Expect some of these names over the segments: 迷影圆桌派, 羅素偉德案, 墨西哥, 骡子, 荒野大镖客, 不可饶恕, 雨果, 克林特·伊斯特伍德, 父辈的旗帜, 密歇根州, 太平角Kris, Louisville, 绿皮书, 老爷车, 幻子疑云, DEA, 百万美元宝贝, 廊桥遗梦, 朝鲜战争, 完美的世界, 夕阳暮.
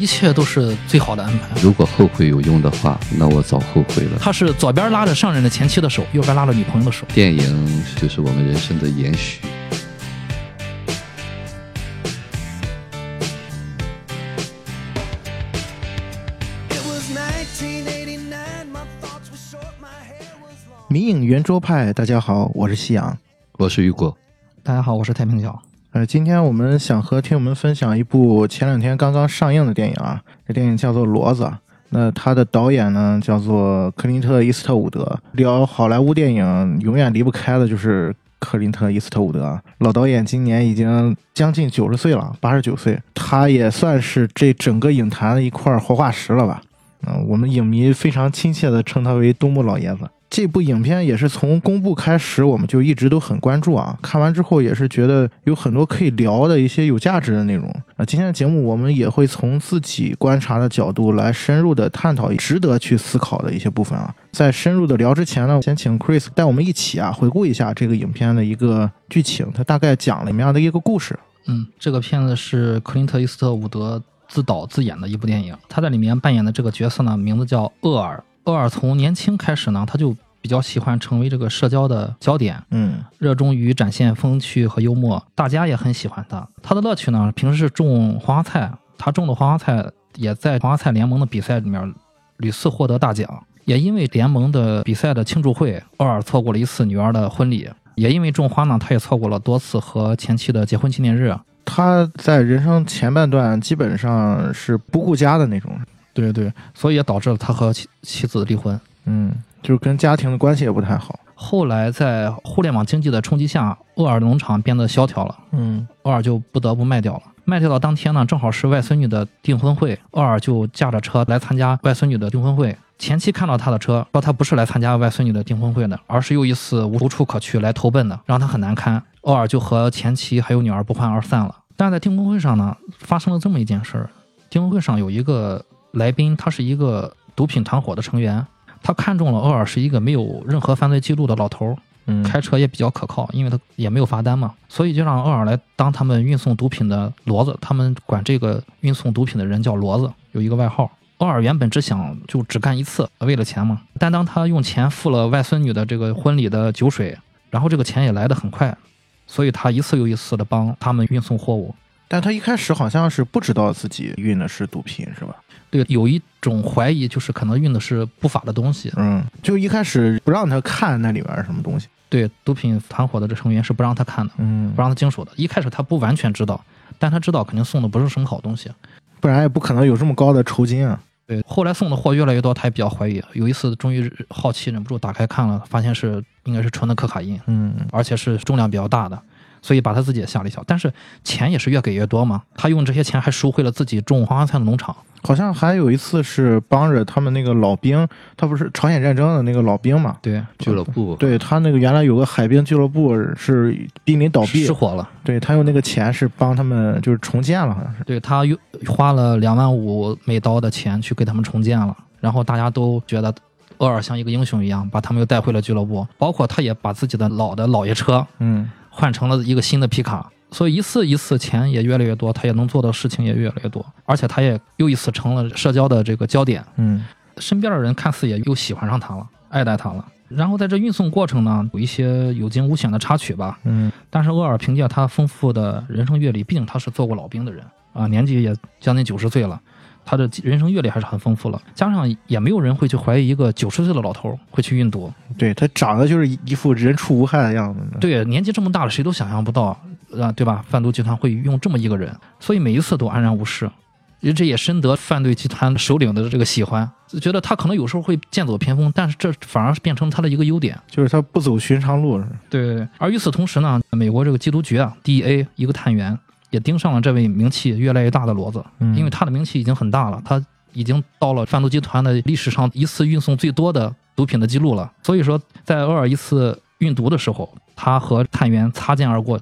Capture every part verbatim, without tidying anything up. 一切都是最好的安排。如果后悔有用的话，那我早后悔了。他是左边拉着上任的前妻的手，右边拉着女朋友的手。电影就是我们人生的延续。迷影圆桌派，大家好，我是夕阳，我是雨果，大家好，我是太平角。呃，今天我们想和听友们分享一部前两天刚刚上映的电影啊，这电影叫做《骡子》。那它的导演呢叫做克林特·伊斯特伍德。聊好莱坞电影永远离不开的就是克林特·伊斯特伍德，老导演今年已经将近九十岁了，八十九岁，他也算是这整个影坛的一块活化石了吧。嗯、呃，我们影迷非常亲切地称他为“东部老爷子”。这部影片也是从公布开始我们就一直都很关注啊，看完之后也是觉得有很多可以聊的一些有价值的内容啊。今天的节目我们也会从自己观察的角度来深入的探讨值得去思考的一些部分啊。在深入的聊之前呢，先请 Kris 带我们一起啊回顾一下这个影片的一个剧情，它大概讲了什么样的一个故事。嗯，这个片子是克林特·伊斯特伍德自导自演的一部电影，他在里面扮演的这个角色呢名字叫厄尔。厄尔从年轻开始呢，他就比较喜欢成为这个社交的焦点，嗯，热衷于展现风趣和幽默，大家也很喜欢他。他的乐趣呢，平时是种花花菜，他种的花花菜也在花花菜联盟的比赛里面屡次获得大奖。也因为联盟的比赛的庆祝会，厄尔错过了一次女儿的婚礼，也因为种花呢，他也错过了多次和前妻的结婚纪念日。他在人生前半段基本上是不顾家的那种。对对，所以也导致了他和妻子离婚。嗯，就是跟家庭的关系也不太好。后来在互联网经济的冲击下，厄尔农场变得萧条了。嗯，厄尔就不得不卖掉了。卖掉的当天呢，正好是外孙女的订婚会，厄尔就驾着车来参加外孙女的订婚会。前妻看到他的车，说他不是来参加外孙女的订婚会的，而是又一次无处可去来投奔的，让他很难堪。厄尔就和前妻还有女儿不欢而散了。但在订婚会上呢，发生了这么一件事。订婚会上有一个来宾，他是一个毒品团伙的成员，他看中了厄尔是一个没有任何犯罪记录的老头，嗯，开车也比较可靠，因为他也没有罚单嘛，所以就让厄尔来当他们运送毒品的骡子。他们管这个运送毒品的人叫骡子，有一个外号。厄尔原本只想就只干一次，为了钱嘛。但当他用钱付了外孙女的这个婚礼的酒水，然后这个钱也来得很快，所以他一次又一次的帮他们运送货物。但他一开始好像是不知道自己运的是毒品，是吧？对，有一种怀疑，就是可能运的是不法的东西。嗯，就一开始不让他看那里边什么东西。对，毒品团伙的这成员是不让他看的，嗯，不让他经手的。一开始他不完全知道，但他知道肯定送的不是什么好东西，不然也不可能有这么高的酬金啊。对，后来送的货越来越多，他也比较怀疑。有一次终于好奇，忍不住打开看了，发现是应该是纯的可卡因，嗯，而且是重量比较大的。所以把他自己也吓了一跳，但是钱也是越给越多嘛。他用这些钱还赎回了自己种花花菜的农场。好像还有一次是帮着他们那个老兵，他不是朝鲜战争的那个老兵嘛？对，俱乐部。对，他那个原来有个海兵俱乐部是濒临倒闭，失火了。对，他用那个钱是帮他们就是重建了，好像是。对，他花了两万五美刀的钱去给他们重建了，然后大家都觉得厄尔像一个英雄一样，把他们又带回了俱乐部，包括他也把自己的老的老爷车，嗯。换成了一个新的皮卡，所以一次一次钱也越来越多，他也能做的事情也越来越多，而且他也又一次成了社交的这个焦点。嗯，身边的人看似也又喜欢上他了，爱戴他了。然后在这运送过程呢，有一些有惊无险的插曲吧。嗯，但是厄尔凭借他丰富的人生阅历，毕竟他是做过老兵的人啊、呃，年纪也将近九十岁了，他的人生阅历还是很丰富了。加上也没有人会去怀疑一个九十岁的老头会去运毒。对，他长得就是一副人畜无害的样子。对，年纪这么大了，谁都想象不到、呃、对吧，贩毒集团会用这么一个人，所以每一次都安然无事。这也深得犯罪集团首领的这个喜欢，觉得他可能有时候会剑走偏锋，但是这反而变成他的一个优点，就是他不走寻常路。对，而与此同时呢，美国这个缉毒局啊 D E A 一个探员也盯上了这位名气越来越大的骡子，因为他的名气已经很大了，他已经到了贩毒集团的历史上一次运送最多的毒品的记录了。所以说，在厄尔一次运毒的时候，他和探员擦肩而过，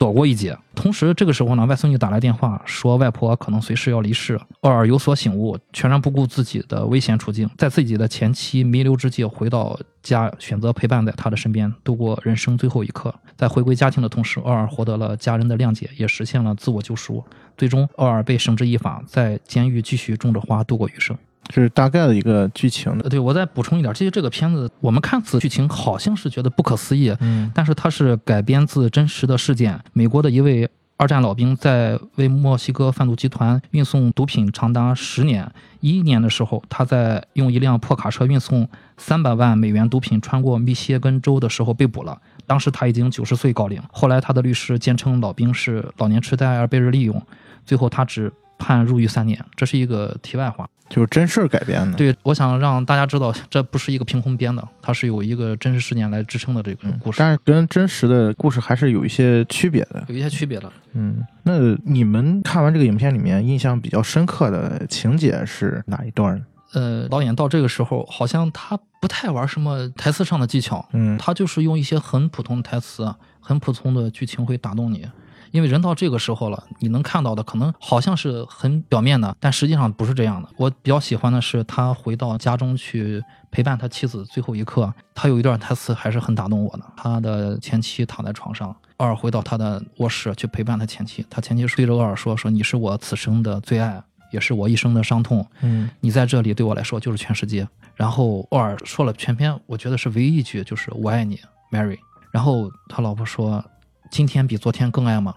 躲过一劫。同时这个时候呢，外孙女打来电话说外婆可能随时要离世，奥尔有所醒悟，全然不顾自己的危险处境，在自己的前妻弥留之际回到家，选择陪伴在她的身边，度过人生最后一刻。在回归家庭的同时，奥尔获得了家人的谅解，也实现了自我救赎。最终奥尔被绳之以法，在监狱继续种着花度过余生。就是大概的一个剧情的。对，我再补充一点，其实这个片子我们看此剧情好像是觉得不可思议，嗯，但是它是改编自真实的事件。美国的一位二战老兵在为墨西哥贩毒集团运送毒品长达十年，一一年的时候，他在用一辆破卡车运送三百万美元毒品穿过密歇根州的时候被捕了。当时他已经九十岁高龄。后来他的律师坚称老兵是老年痴呆而被人利用，最后他只判入狱三年。这是一个题外话。就是真事改编的。对，我想让大家知道这不是一个凭空编的，它是有一个真实事件来支撑的这个故事、嗯、但是跟真实的故事还是有一些区别的，有一些区别的。嗯，那你们看完这个影片里面印象比较深刻的情节是哪一段呢？呃，导演到这个时候好像他不太玩什么台词上的技巧，嗯，他就是用一些很普通的台词，很普通的剧情会打动你。因为人到这个时候了，你能看到的可能好像是很表面的，但实际上不是这样的。我比较喜欢的是他回到家中去陪伴他妻子最后一刻，他有一段台词还是很打动我的。他的前妻躺在床上，奥尔回到他的卧室去陪伴他前妻，他前妻对着奥尔说说你是我此生的最爱，也是我一生的伤痛，嗯，你在这里对我来说就是全世界。然后奥尔说了全篇我觉得是唯一一句，就是我爱你 Mary。 然后他老婆说今天比昨天更爱吗？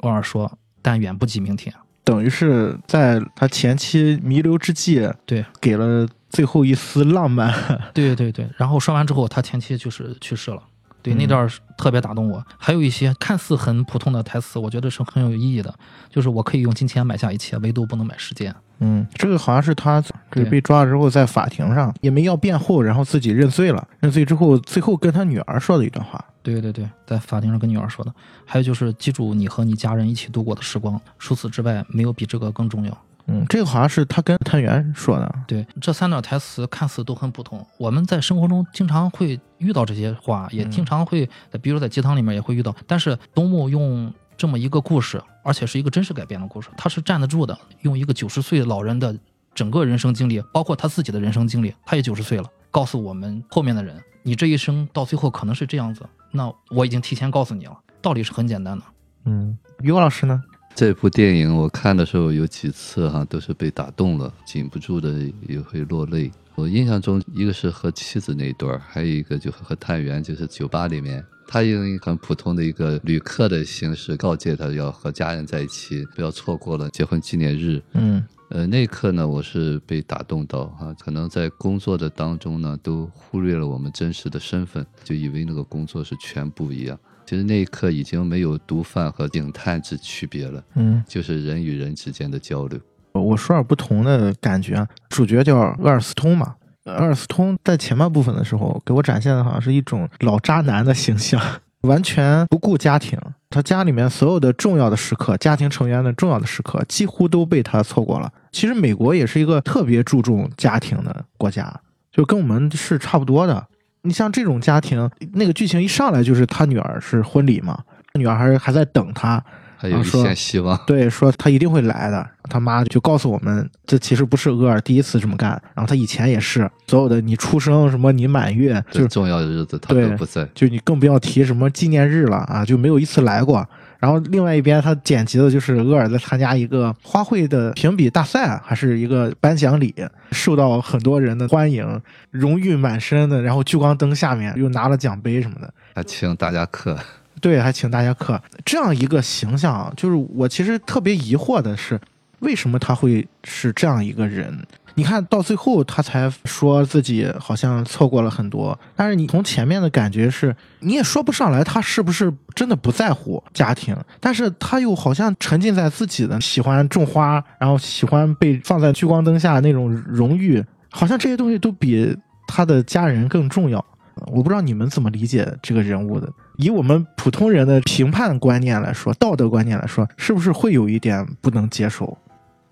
奥尔说但远不及明天。等于是在他前妻弥留之际，对，给了最后一丝浪漫。对对对，然后说完之后他前妻就是去世了。对，那段特别打动我、嗯、还有一些看似很普通的台词我觉得是很有意义的，就是我可以用金钱买下一切，唯独不能买时间。嗯，这个好像是他被抓了之后在法庭上也没要辩护，然后自己认罪了，认罪之后最后跟他女儿说的一段话。对对对，在法庭上跟女儿说的。还有就是记住你和你家人一起度过的时光，除此之外没有比这个更重要。嗯，这个好像是他跟探员说的。对，这三段台词看似都很普通，我们在生活中经常会遇到这些话，也经常会、嗯、比如在鸡汤里面也会遇到。但是东木用这么一个故事，而且是一个真实改编的故事，他是站得住的。用一个九十岁老人的整个人生经历，包括他自己的人生经历，他也九十岁了，告诉我们后面的人，你这一生到最后可能是这样子，那我已经提前告诉你了，道理是很简单的。嗯，于果老师呢？这部电影我看的时候有几次哈、啊、都是被打动了，禁不住的也会落泪。我印象中一个是和妻子那一段，还有一个就和探员，就是酒吧里面他用很普通的一个旅客的形式告诫他要和家人在一起，不要错过了结婚纪念日。嗯，呃，那一刻呢我是被打动到啊，可能在工作的当中呢都忽略了我们真实的身份，就以为那个工作是全部一样。其实那一刻已经没有毒贩和警探之区别了，嗯，就是人与人之间的交流。我说点不同的感觉，主角叫厄尔斯通嘛，厄尔斯通在前半部分的时候给我展现的好像是一种老渣男的形象，完全不顾家庭，他家里面所有的重要的时刻，家庭成员的重要的时刻几乎都被他错过了。其实美国也是一个特别注重家庭的国家，就跟我们是差不多的。你像这种家庭，那个剧情一上来就是他女儿是婚礼嘛，女儿还还在等他，还有一线希望。对，说他一定会来的。他妈就告诉我们，这其实不是厄尔第一次这么干，然后他以前也是，所有的你出生什么你满月，就重要的日子他都不在，就你更不要提什么纪念日了啊，就没有一次来过。然后另外一边他剪辑的就是厄尔在参加一个花卉的评比大赛，还是一个颁奖礼，受到很多人的欢迎，荣誉满身的，然后聚光灯下面又拿了奖杯什么的，还请大家客。对，还请大家客，这样一个形象，就是我其实特别疑惑的是为什么他会是这样一个人。你看到最后他才说自己好像错过了很多，但是你从前面的感觉是你也说不上来他是不是真的不在乎家庭，但是他又好像沉浸在自己的喜欢种花，然后喜欢被放在聚光灯下那种荣誉，好像这些东西都比他的家人更重要。我不知道你们怎么理解这个人物的，以我们普通人的评判观念来说，道德观念来说，是不是会有一点不能接受？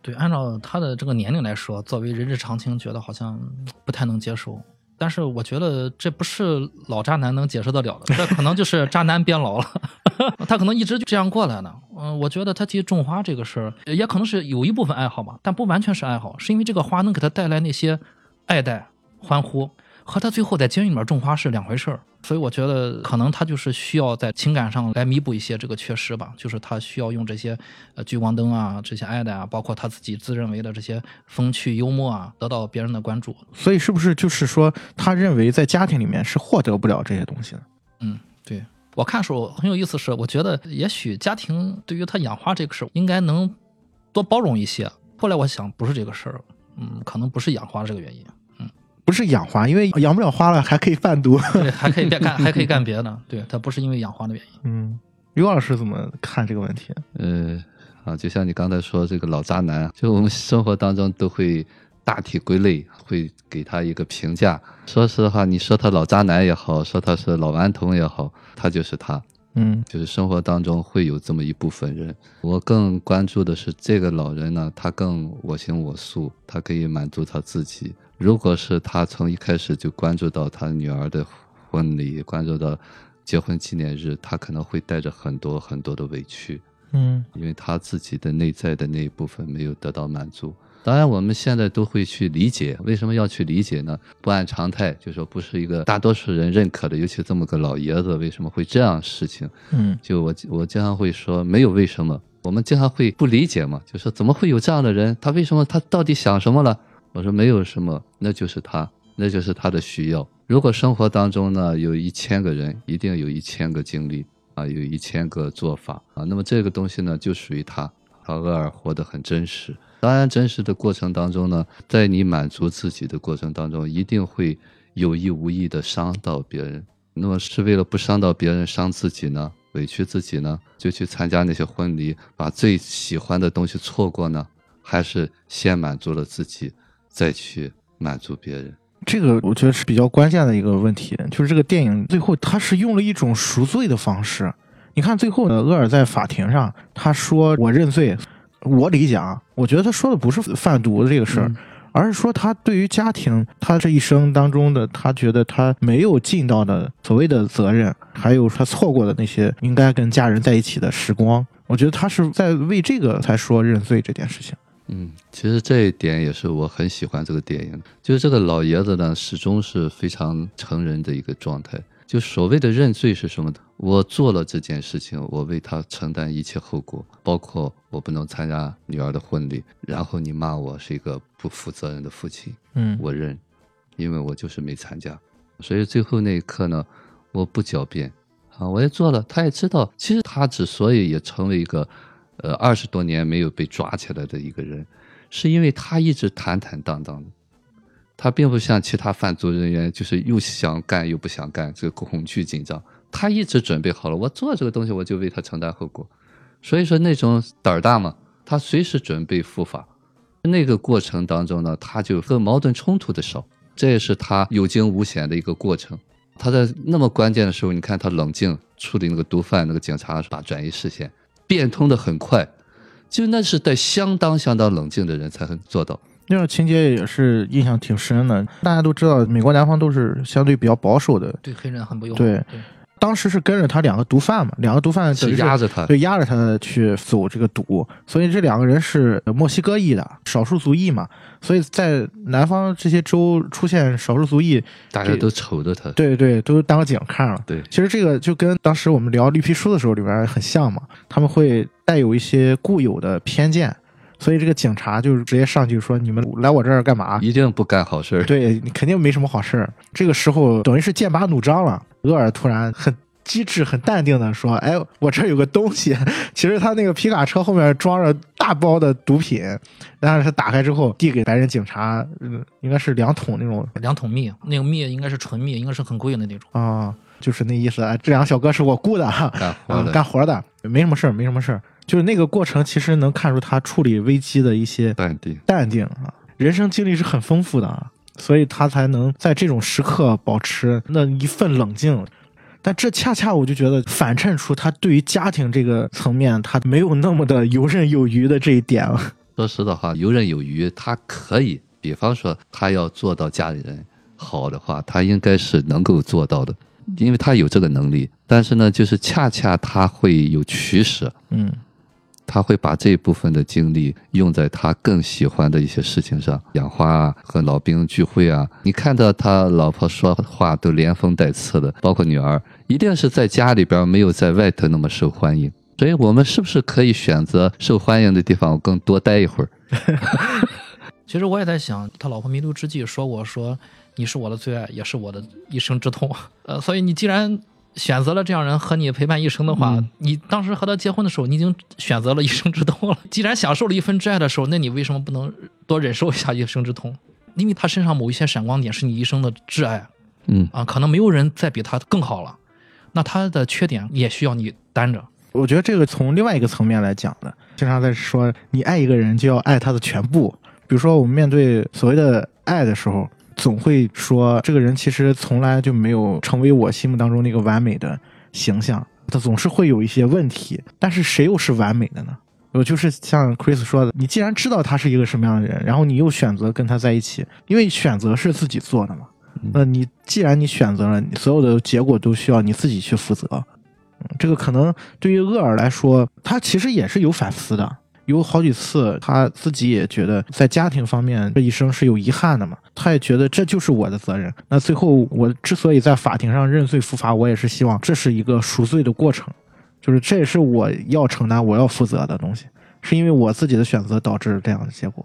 对，按照他的这个年龄来说，作为人之常情觉得好像不太能接受。但是我觉得这不是老渣男能解释得了的，这可能就是渣男变老了他可能一直就这样过来的。嗯、呃，我觉得他提种花这个事儿，也可能是有一部分爱好吧，但不完全是爱好，是因为这个花能给他带来那些爱戴欢呼，和他最后在监狱里面种花是两回事儿。所以我觉得可能他就是需要在情感上来弥补一些这个缺失吧，就是他需要用这些呃聚光灯啊，这些爱戴啊，包括他自己自认为的这些风趣幽默啊，得到别人的关注。所以是不是就是说他认为在家庭里面是获得不了这些东西的？嗯，对，我看时候很有意思是，我觉得也许家庭对于他养花这个事儿应该能多包容一些。后来我想不是这个事儿，嗯，可能不是养花这个原因。不是养花，因为养不了花了还可以贩毒，对，还可以干还可以干别的。对，它不是因为养花的原因。嗯，刘老师怎么看这个问题？呃，啊，就像你刚才说这个老渣男，就我们生活当中都会大体归类，会给他一个评价。说实话，你说他老渣男也好，说他是老顽童也好，他就是他。嗯，就是生活当中会有这么一部分人。我更关注的是这个老人呢，他更我行我素，他可以满足他自己。如果是他从一开始就关注到他女儿的婚礼，关注到结婚纪念日，他可能会带着很多很多的委屈。嗯，因为他自己的内在的那一部分没有得到满足。当然我们现在都会去理解，为什么要去理解呢？不按常态，就是说不是一个大多数人认可的，尤其这么个老爷子为什么会这样事情。嗯，就我我经常会说没有为什么，我们经常会不理解嘛，就说怎么会有这样的人，他为什么，他到底想什么了？我说没有什么，那就是他，那就是他的需要。如果生活当中呢有一千个人，一定有一千个经历啊，有一千个做法啊，那么这个东西呢就属于他，他偶尔活得很真实。当然真实的过程当中呢，在你满足自己的过程当中，一定会有意无意的伤到别人。那么是为了不伤到别人，伤自己呢，委屈自己呢，就去参加那些婚礼，把最喜欢的东西错过呢，还是先满足了自己，再去满足别人。这个我觉得是比较关键的一个问题，就是这个电影最后它是用了一种赎罪的方式。你看最后呢，厄尔在法庭上他说我认罪，我理解啊，我觉得他说的不是贩毒的这个事儿、嗯，而是说他对于家庭，他这一生当中的他觉得他没有尽到的所谓的责任，还有他错过的那些应该跟家人在一起的时光，我觉得他是在为这个才说认罪这件事情。嗯，其实这一点也是我很喜欢这个电影，就是这个老爷子呢，始终是非常成人的一个状态。就所谓的认罪是什么？我做了这件事情，我为他承担一切后果，包括我不能参加女儿的婚礼，然后你骂我是一个不负责任的父亲，嗯，我认，因为我就是没参加。所以最后那一刻呢，我不狡辩啊，我也做了，他也知道。其实他之所以也成为一个呃，二十多年没有被抓起来的一个人，是因为他一直坦坦荡荡的，他并不像其他贩毒人员，就是又想干又不想干，这个恐惧紧张。他一直准备好了，我做这个东西我就为他承担后果。所以说那种胆儿大嘛，他随时准备伏法。那个过程当中呢，他就和矛盾冲突的少，这也是他有惊无险的一个过程。他在那么关键的时候，你看他冷静处理那个毒贩，那个警察把转移视线。变通的很快，就那是在相当相当冷静的人才能做到。那种情节也是印象挺深的。大家都知道美国南方都是相对比较保守的，对黑人很不友好。对，当时是跟着他两个毒贩嘛，两个毒贩是压着他，对，压着他去走这个毒。所以这两个人是墨西哥裔的少数族裔嘛，所以在南方这些州出现少数族裔，大家都瞅着他，对对，都当警看了。对，其实这个就跟当时我们聊绿皮书的时候里边很像嘛，他们会带有一些固有的偏见。所以这个警察就直接上去说：“你们来我这儿干嘛？一定不干好事。”对，肯定没什么好事。这个时候等于是剑拔弩张了。厄尔突然很机智、很淡定的说：“哎，我这有个东西。”其实他那个皮卡车后面装着大包的毒品，但是他打开之后递给白人警察，嗯、应该是两桶那种两桶蜜，那个蜜应该是纯蜜，应该是很贵的那种啊。哦，就是那意思，哎，这两个小哥是我雇的，干活的，嗯、干活的，没什么事，没什么事。就是那个过程，其实能看出他处理危机的一些淡定，淡定啊，人生经历是很丰富的啊，所以他才能在这种时刻保持那一份冷静。但这恰恰我就觉得反衬出他对于家庭这个层面，他没有那么的游刃有余的这一点了。说实的话，游刃有余，他可以，比方说他要做到家里人，好的话，他应该是能够做到的，因为他有这个能力。但是呢，就是恰恰他会有取舍，嗯，他会把这部分的精力用在他更喜欢的一些事情上，养花啊，和老兵聚会啊。你看到他老婆说话都连风带刺的，包括女儿，一定是在家里边没有在外头那么受欢迎。所以我们是不是可以选择受欢迎的地方更多待一会儿？其实我也在想，他老婆迷途之际说我说你是我的最爱，也是我的一生之痛。呃，所以你既然选择了这样人和你陪伴一生的话，嗯，你当时和他结婚的时候，你已经选择了一生之痛了。既然享受了一份挚爱的时候，那你为什么不能多忍受一下一生之痛？因为他身上某一些闪光点是你一生的挚爱，嗯啊，可能没有人再比他更好了。那他的缺点也需要你担着。我觉得这个从另外一个层面来讲的，经常在说你爱一个人就要爱他的全部。比如说我们面对所谓的爱的时候，总会说这个人其实从来就没有成为我心目当中那个完美的形象，他总是会有一些问题。但是谁又是完美的呢？我就是像 Kris 说的，你既然知道他是一个什么样的人，然后你又选择跟他在一起，因为选择是自己做的嘛，那你既然你选择了，你所有的结果都需要你自己去负责。这个可能对于厄尔来说，他其实也是有反思的，有好几次他自己也觉得在家庭方面这一生是有遗憾的嘛，他也觉得这就是我的责任。那最后我之所以在法庭上认罪伏法，我也是希望这是一个赎罪的过程，就是这也是我要承担我要负责的东西，是因为我自己的选择导致这样的结果。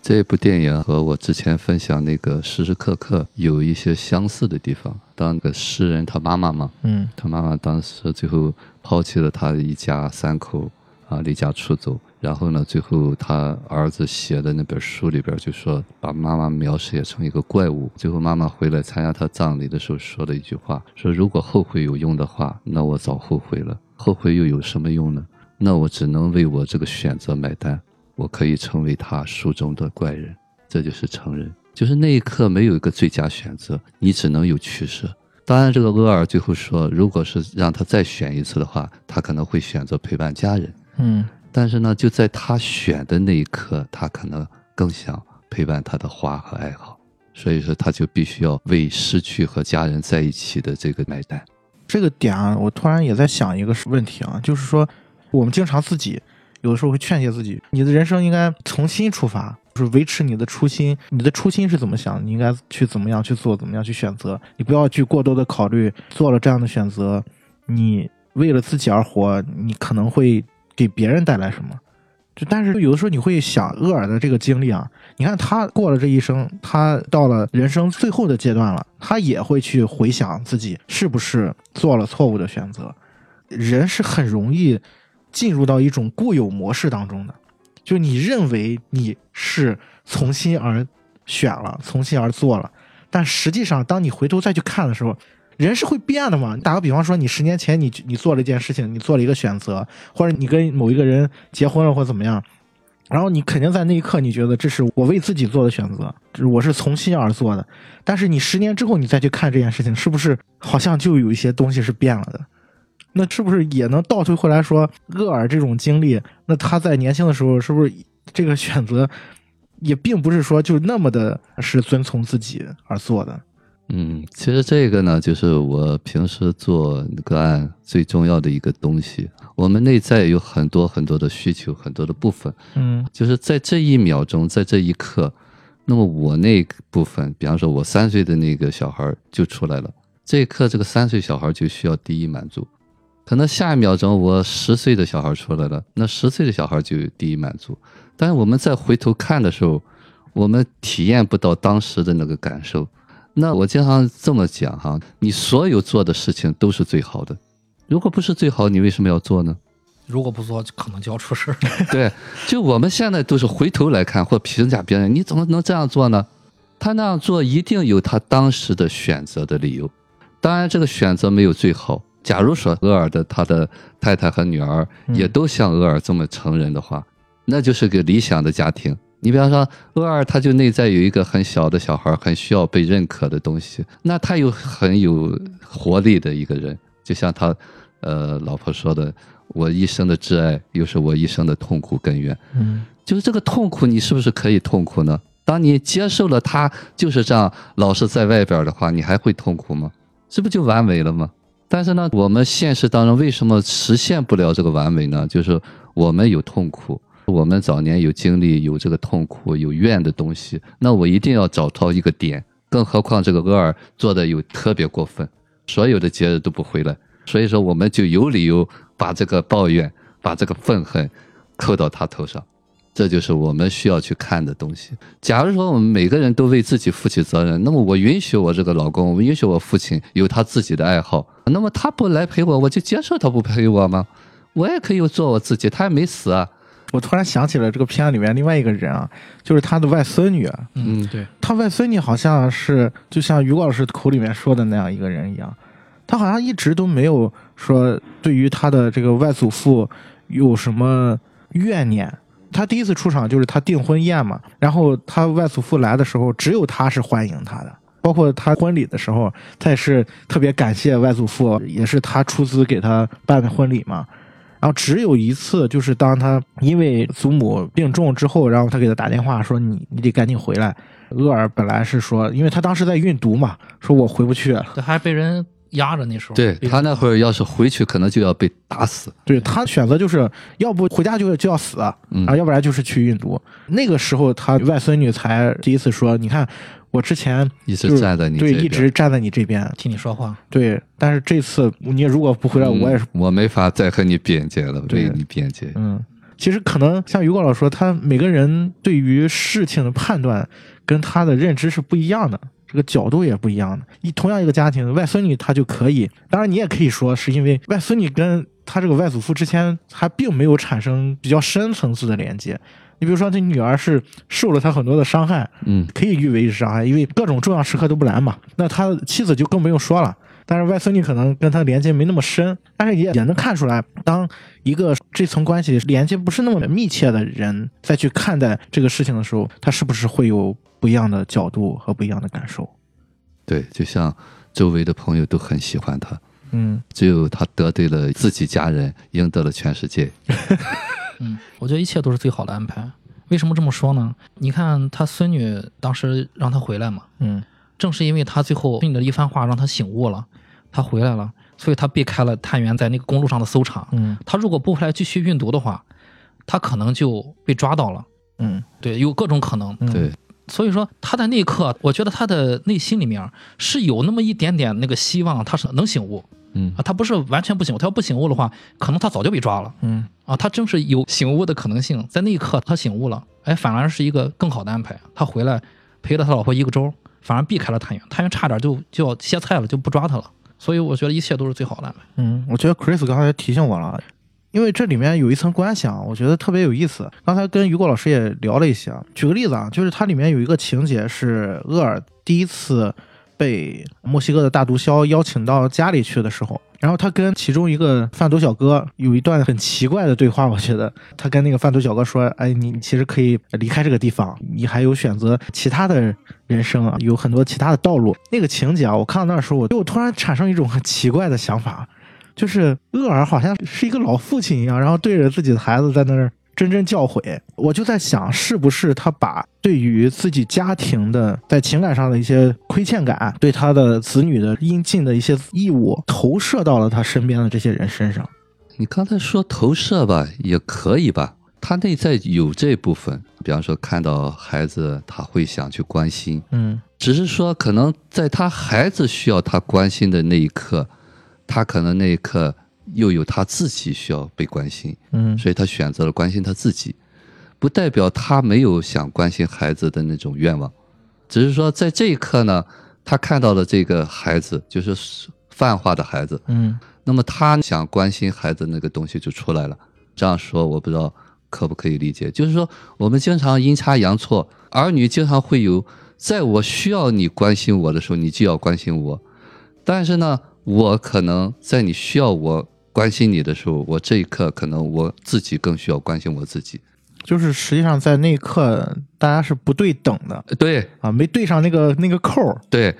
这部电影和我之前分享那个时时刻刻有一些相似的地方。当那个诗人他妈妈嘛，嗯，他妈妈当时最后抛弃了他一家三口啊，离家出走。然后呢，最后他儿子写的那本书里边就说把妈妈描写成一个怪物。最后妈妈回来参加他葬礼的时候说了一句话，说如果后悔有用的话，那我早后悔了，后悔又有什么用呢？那我只能为我这个选择买单，我可以成为他书中的怪人。这就是成人，就是那一刻没有一个最佳选择，你只能有取舍。当然这个厄尔最后说，如果是让他再选一次的话，他可能会选择陪伴家人，嗯，但是呢就在他选的那一刻，他可能更想陪伴他的花和爱好，所以说他就必须要为失去和家人在一起的这个买单。这个点啊，我突然也在想一个问题啊，就是说我们经常自己有的时候会劝诫自己，你的人生应该从新出发，就是维持你的初心，你的初心是怎么想，你应该去怎么样去做，怎么样去选择。你不要去过多的考虑，做了这样的选择，你为了自己而活，你可能会给别人带来什么。就但是有的时候你会想厄尔的这个经历啊，你看他过了这一生，他到了人生最后的阶段了，他也会去回想自己是不是做了错误的选择。人是很容易进入到一种固有模式当中的，就你认为你是从心而选了，从心而做了，但实际上当你回头再去看的时候，人是会变的嘛。打个比方说，你十年前你你做了一件事情，你做了一个选择，或者你跟某一个人结婚了或怎么样，然后你肯定在那一刻你觉得这是我为自己做的选择，我是从心而做的。但是你十年之后你再去看这件事情，是不是好像就有一些东西是变了的？那是不是也能倒推回来说，厄尔这种经历，那他在年轻的时候是不是这个选择也并不是说就那么的是遵从自己而做的？嗯，其实这个呢，就是我平时做个案最重要的一个东西。我们内在有很多很多的需求，很多的部分，嗯，就是在这一秒钟，在这一刻，那么我那部分，比方说我三岁的那个小孩就出来了，这一刻这个三岁小孩就需要第一满足。可能下一秒钟我十岁的小孩出来了，那十岁的小孩就有第一满足。但是我们在回头看的时候，我们体验不到当时的那个感受。那我经常这么讲哈，你所有做的事情都是最好的，如果不是最好，你为什么要做呢？如果不做，可能就要出事。对，就我们现在都是回头来看或评价别人，你怎么能这样做呢？他那样做一定有他当时的选择的理由。当然这个选择没有最好。假如说厄尔的他的太太和女儿也都像厄尔这么成人的话，嗯，那就是个理想的家庭。你比方说厄尔他就内在有一个很小的小孩，很需要被认可的东西，那他有很有活力的一个人，就像他呃老婆说的，我一生的挚爱又是我一生的痛苦根源，嗯，就是这个痛苦你是不是可以痛苦呢？当你接受了他就是这样，老是在外边的话，你还会痛苦吗？这不就完美了吗？但是呢，我们现实当中为什么实现不了这个完美呢？就是我们有痛苦，我们早年有经历，有这个痛苦，有怨的东西，那我一定要找到一个点。更何况这个厄尔做的又特别过分，所有的节日都不回来，所以说我们就有理由把这个抱怨，把这个愤恨扣到他头上。这就是我们需要去看的东西。假如说我们每个人都为自己负起责任，那么我允许我这个老公，我允许我父亲有他自己的爱好，那么他不来陪我，我就接受他不陪我吗？我也可以做我自己，他也没死啊。我突然想起了这个片里面另外一个人啊，就是他的外孙女。嗯，对，他外孙女好像是就像于老师口里面说的那样一个人一样，他好像一直都没有说对于他的这个外祖父有什么怨念。他第一次出场就是他订婚宴嘛，然后他外祖父来的时候，只有他是欢迎他的，包括他婚礼的时候，他也是特别感谢外祖父，也是他出资给他办的婚礼嘛。然后只有一次，就是当他因为祖母病重之后，然后他给他打电话说你你得赶紧回来。厄尔本来是说，因为他当时在运毒嘛，说我回不去了，他还被人压着那时候。对，他那会儿要是回去可能就要被打死。对，他选择就是要不回家就就要死，嗯，然后要不然就是去运毒。那个时候他外孙女才第一次说，你看我之前一直站在你这边，对，一直站在你这边听你说话。对，但是这次你如果不回来，我也是，嗯，我没法再和你辩解了，为你辩解。嗯，其实可能像于高老师说，他每个人对于事情的判断跟他的认知是不一样的，这个角度也不一样的。一同样一个家庭，外孙女她就可以，当然你也可以说是因为外孙女跟她这个外祖父之前还并没有产生比较深层次的连接。你比如说，这女儿是受了她很多的伤害，嗯，可以誉为是伤害，因为各种重要时刻都不来嘛。那她妻子就更不用说了，但是外孙女可能跟她连接没那么深，但是也也能看出来，当一个这层关系连接不是那么密切的人再去看待这个事情的时候，她是不是会有不一样的角度和不一样的感受。对，就像周围的朋友都很喜欢他，嗯，只有他得罪了自己家人，赢得了全世界。嗯，我觉得一切都是最好的安排。为什么这么说呢？你看他孙女当时让他回来嘛，嗯，正是因为他最后孙女的一番话让他醒悟了，他回来了，所以他避开了探员在那个公路上的搜查。嗯，他如果不回来继续运毒的话，他可能就被抓到了。嗯，对，有各种可能。嗯，对。所以说他在那一刻，我觉得他的内心里面是有那么一点点那个希望，他是能醒悟。嗯，啊，他不是完全不醒悟，他要不醒悟的话，可能他早就被抓了。嗯，啊，他正是有醒悟的可能性，在那一刻他醒悟了，哎，反而是一个更好的安排。他回来陪了他老婆一个周，反而避开了探员，探员差点就就要歇菜了，就不抓他了。所以我觉得一切都是最好的安排。嗯，我觉得 Kris 刚才提醒我了。因为这里面有一层关系啊，我觉得特别有意思。刚才跟雨果老师也聊了一些啊，举个例子啊，就是它里面有一个情节是厄尔第一次被墨西哥的大毒枭邀请到家里去的时候，然后他跟其中一个贩毒小哥有一段很奇怪的对话。我觉得他跟那个贩毒小哥说，哎，你其实可以离开这个地方，你还有选择其他的人生啊，有很多其他的道路。那个情节啊，我看到那时候我就突然产生一种很奇怪的想法，就是厄尔好像是一个老父亲一样，然后对着自己的孩子在那儿谆谆教诲。我就在想，是不是他把对于自己家庭的在情感上的一些亏欠感，对他的子女的应尽的一些义务，投射到了他身边的这些人身上。你刚才说投射吧，也可以吧，他内在有这部分，比方说看到孩子他会想去关心，嗯，只是说可能在他孩子需要他关心的那一刻，他可能那一刻又有他自己需要被关心，嗯，所以他选择了关心他自己，不代表他没有想关心孩子的那种愿望，只是说在这一刻呢，他看到了这个孩子就是泛化的孩子，嗯，那么他想关心孩子那个东西就出来了。这样说我不知道可不可以理解，就是说我们经常阴差阳错，儿女经常会有在我需要你关心我的时候你就要关心我，但是呢我可能在你需要我关心你的时候，我这一刻可能我自己更需要关心我自己。就是实际上在那一刻大家是不对等的。对啊，没对上那个那个扣。对，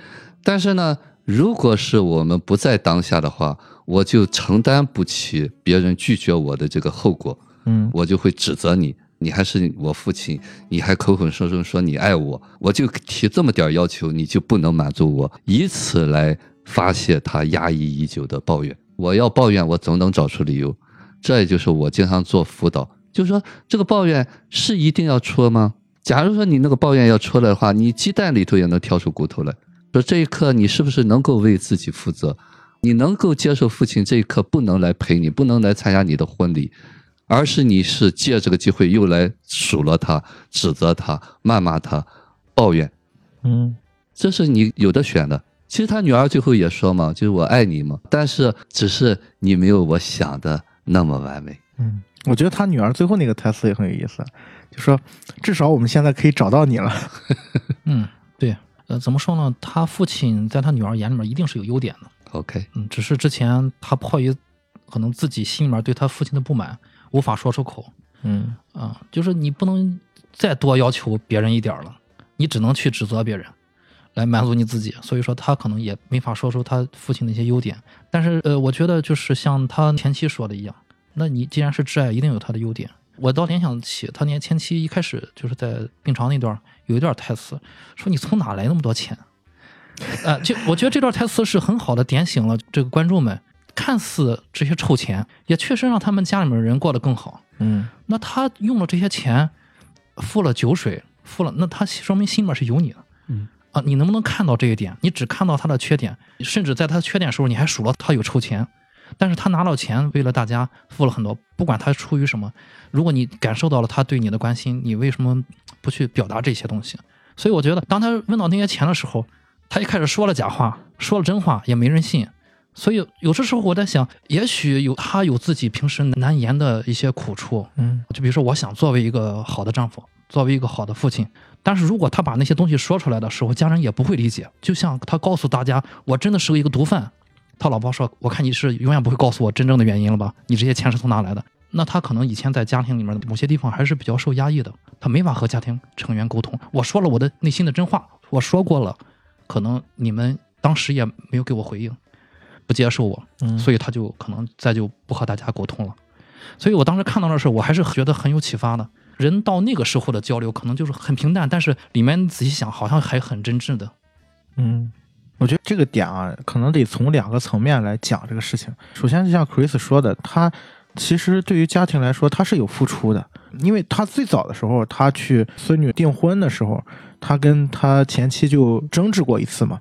但是呢，如果是我们不在当下的话，我就承担不起别人拒绝我的这个后果。嗯，我就会指责你，你还是我父亲，你还口口声声说你爱我，我就提这么点要求，你就不能满足我，以此来发泄他压抑已久的抱怨。我要抱怨，我总能找出理由。这也就是我经常做辅导，就是说这个抱怨是一定要戳吗？假如说你那个抱怨要戳来的话，你鸡蛋里头也能挑出骨头来。说这一刻你是不是能够为自己负责？你能够接受父亲这一刻不能来陪你，不能来参加你的婚礼，而是你是借这个机会又来数落他、指责他、谩骂他、抱怨，嗯，这是你有的选的。其实他女儿最后也说嘛，就是我爱你嘛，但是只是你没有我想的那么完美。嗯，我觉得他女儿最后那个台词也很有意思，就说至少我们现在可以找到你了。嗯，对，呃，怎么说呢？他父亲在他女儿眼里面一定是有优点的。OK， 嗯，只是之前他迫于可能自己心里面对他父亲的不满。无法说出口，嗯啊、呃，就是你不能再多要求别人一点了，你只能去指责别人，来满足你自己。所以说他可能也没法说出他父亲的一些优点，但是呃，我觉得就是像他前妻说的一样，那你既然是挚爱，一定有他的优点。我倒联想起他前妻一开始就是在病床那段有一段台词，说你从哪来那么多钱？呃，就我觉得这段台词是很好的点醒了这个观众们。看似这些臭钱也确实让他们家里面人过得更好，嗯，那他用了这些钱付了酒水付了，那他说明心里面是有你的，嗯啊，你能不能看到这一点？你只看到他的缺点，甚至在他缺点的时候你还数落他有臭钱，但是他拿到钱为了大家付了很多，不管他出于什么，如果你感受到了他对你的关心，你为什么不去表达这些东西？所以我觉得当他问到那些钱的时候，他一开始说了假话，说了真话也没人信。所以有的时候我在想，也许有他有自己平时难言的一些苦处，嗯，就比如说我想作为一个好的丈夫，作为一个好的父亲，但是如果他把那些东西说出来的时候，家人也不会理解。就像他告诉大家我真的是一个毒贩，他老婆说我看你是永远不会告诉我真正的原因了吧，你这些钱是从哪来的？那他可能以前在家庭里面某些地方还是比较受压抑的，他没法和家庭成员沟通。我说了我的内心的真话，我说过了，可能你们当时也没有给我回应，不接受我，所以他就可能再就不和大家沟通了。所以我当时看到的时候，我还是觉得很有启发的。人到那个时候的交流可能就是很平淡，但是里面仔细想好像还很真挚的。嗯，我觉得这个点啊，可能得从两个层面来讲这个事情。首先就像 Kris 说的，他其实对于家庭来说他是有付出的，因为他最早的时候他去孙女订婚的时候，他跟他前妻就争执过一次嘛。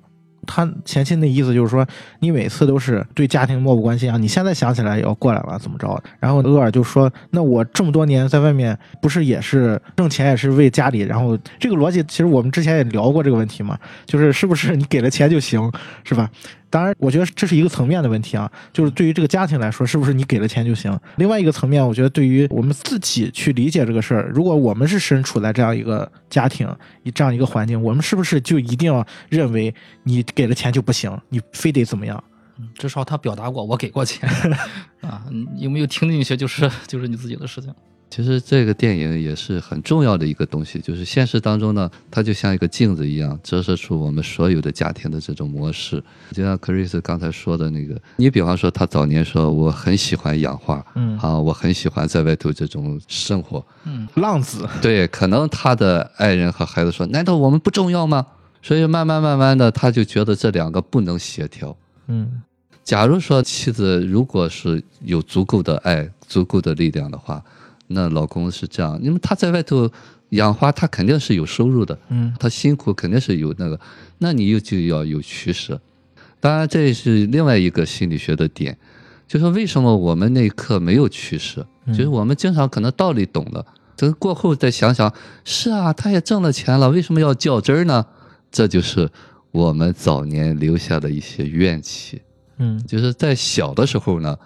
他前妻的意思就是说，你每次都是对家庭漠不关心啊，你现在想起来也要过来了，怎么着？然后厄尔就说，那我这么多年在外面不是也是挣钱，也是为家里。然后这个逻辑其实我们之前也聊过这个问题嘛，就是是不是你给了钱就行，是吧？当然我觉得这是一个层面的问题啊，就是对于这个家庭来说，是不是你给了钱就行？另外一个层面，我觉得对于我们自己去理解这个事儿，如果我们是身处在这样一个家庭，这样一个环境，我们是不是就一定要认为你给了钱就不行，你非得怎么样？至少他表达过我给过钱啊，有没有听进去就是就是你自己的事情。其实这个电影也是很重要的一个东西，就是现实当中呢，它就像一个镜子一样，折射出我们所有的家庭的这种模式。就像 Kris 刚才说的那个，你比方说他早年说我很喜欢养花，嗯啊，我很喜欢在外头这种生活，嗯，浪子。对，可能他的爱人和孩子说，难道我们不重要吗？所以慢慢慢慢的，他就觉得这两个不能协调。嗯，假如说妻子如果是有足够的爱、足够的力量的话。那老公是这样，因为他在外头养花，他肯定是有收入的，嗯，他辛苦肯定是有那个，那你又就要有取舍。当然这是另外一个心理学的点，就是为什么我们那一刻没有取舍，就是我们经常可能道理懂了，等过后再想想，是啊，他也挣了钱了，为什么要较真呢？这就是我们早年留下的一些怨气，嗯，就是在小的时候呢，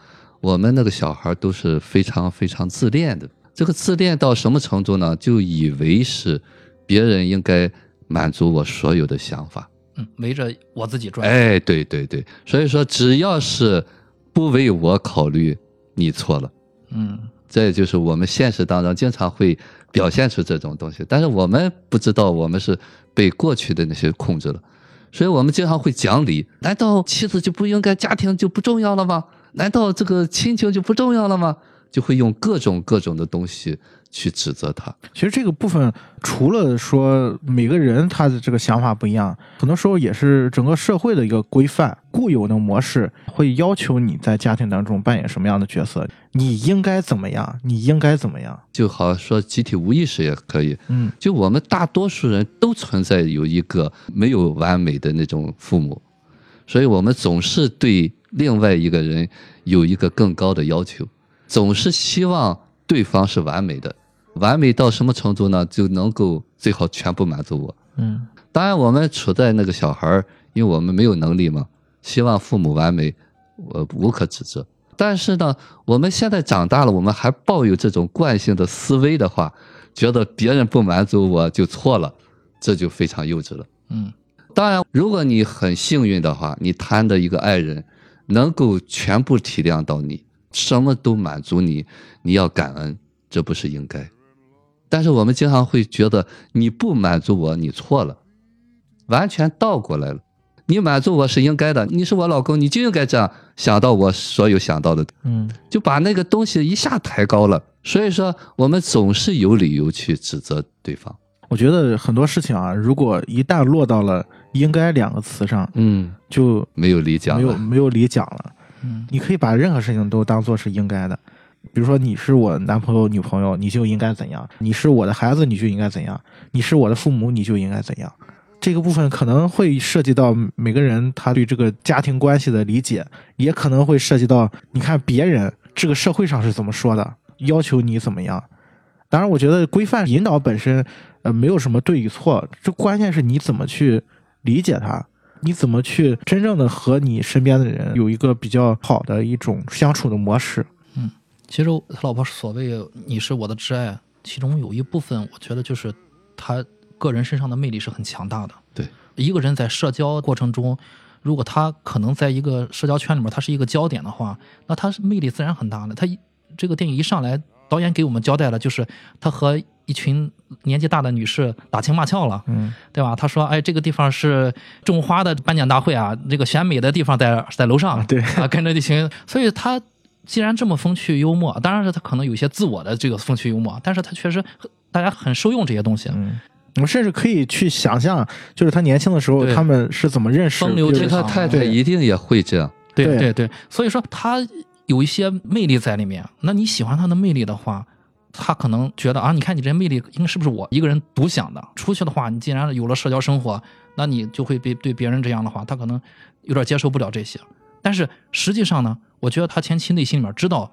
我们那个小孩都是非常非常自恋的，这个自恋到什么程度呢？就以为是别人应该满足我所有的想法，嗯，围着我自己转。哎，对对对，所以说只要是不为我考虑，你错了，嗯，这就是我们现实当中经常会表现出这种东西，但是我们不知道我们是被过去的那些控制了，所以我们经常会讲理，难道妻子就不应该，家庭就不重要了吗？难道这个亲情就不重要了吗？就会用各种各种的东西去指责他。其实这个部分除了说每个人他的这个想法不一样，很多时候也是整个社会的一个规范固有的模式，会要求你在家庭当中扮演什么样的角色，你应该怎么样，你应该怎么样。就好像说集体无意识也可以，嗯，就我们大多数人都存在有一个没有完美的那种父母，所以我们总是对另外一个人有一个更高的要求，总是希望对方是完美的，完美到什么程度呢？就能够最好全部满足我。嗯，当然我们处在那个小孩，因为我们没有能力嘛，希望父母完美，我无可指责。但是呢，我们现在长大了，我们还抱有这种惯性的思维的话，觉得别人不满足我就错了，这就非常幼稚了。嗯，当然，如果你很幸运的话，你谈的一个爱人能够全部体谅到你，什么都满足你，你要感恩，这不是应该。但是我们经常会觉得你不满足我，你错了，完全倒过来了。你满足我是应该的，你是我老公，你就应该这样想到我所有想到的，嗯，就把那个东西一下抬高了。所以说，我们总是有理由去指责对方。我觉得很多事情啊，如果一旦落到了应该两个词上，嗯，就没有理讲了，没有没有理讲了。嗯，你可以把任何事情都当做是应该的，比如说你是我男朋友女朋友，你就应该怎样；你是我的孩子，你就应该怎样；你是我的父母，你就应该怎样。这个部分可能会涉及到每个人他对这个家庭关系的理解，也可能会涉及到你看别人这个社会上是怎么说的，要求你怎么样。当然我觉得规范引导本身呃，没有什么对与错，这关键是你怎么去理解它，你怎么去真正的和你身边的人有一个比较好的一种相处的模式。嗯，其实他老婆所谓你是我的挚爱，其中有一部分我觉得就是他个人身上的魅力是很强大的。对，一个人在社交过程中，如果他可能在一个社交圈里面他是一个焦点的话，那他魅力自然很大的。他这个电影一上来，导演给我们交代了，就是他和一群年纪大的女士打情骂俏了，嗯，对吧？他说：“哎，这个地方是种花的颁奖大会啊，这个选美的地方在在楼上。”对啊，跟着一群，所以他既然这么风趣幽默，当然是他可能有些自我的这个风趣幽默，但是他确实大家很受用这些东西。嗯，我甚至可以去想象，就是他年轻的时候他们是怎么认识的。风流倜傥，他太太一定也会这样。对对 对, 对，所以说他有一些魅力在里面，那你喜欢他的魅力的话，他可能觉得啊，你看你这魅力应该是不是我一个人独享的？出去的话，你既然有了社交生活，那你就会被对别人这样的话，他可能有点接受不了这些。但是实际上呢，我觉得他前妻内心里面知道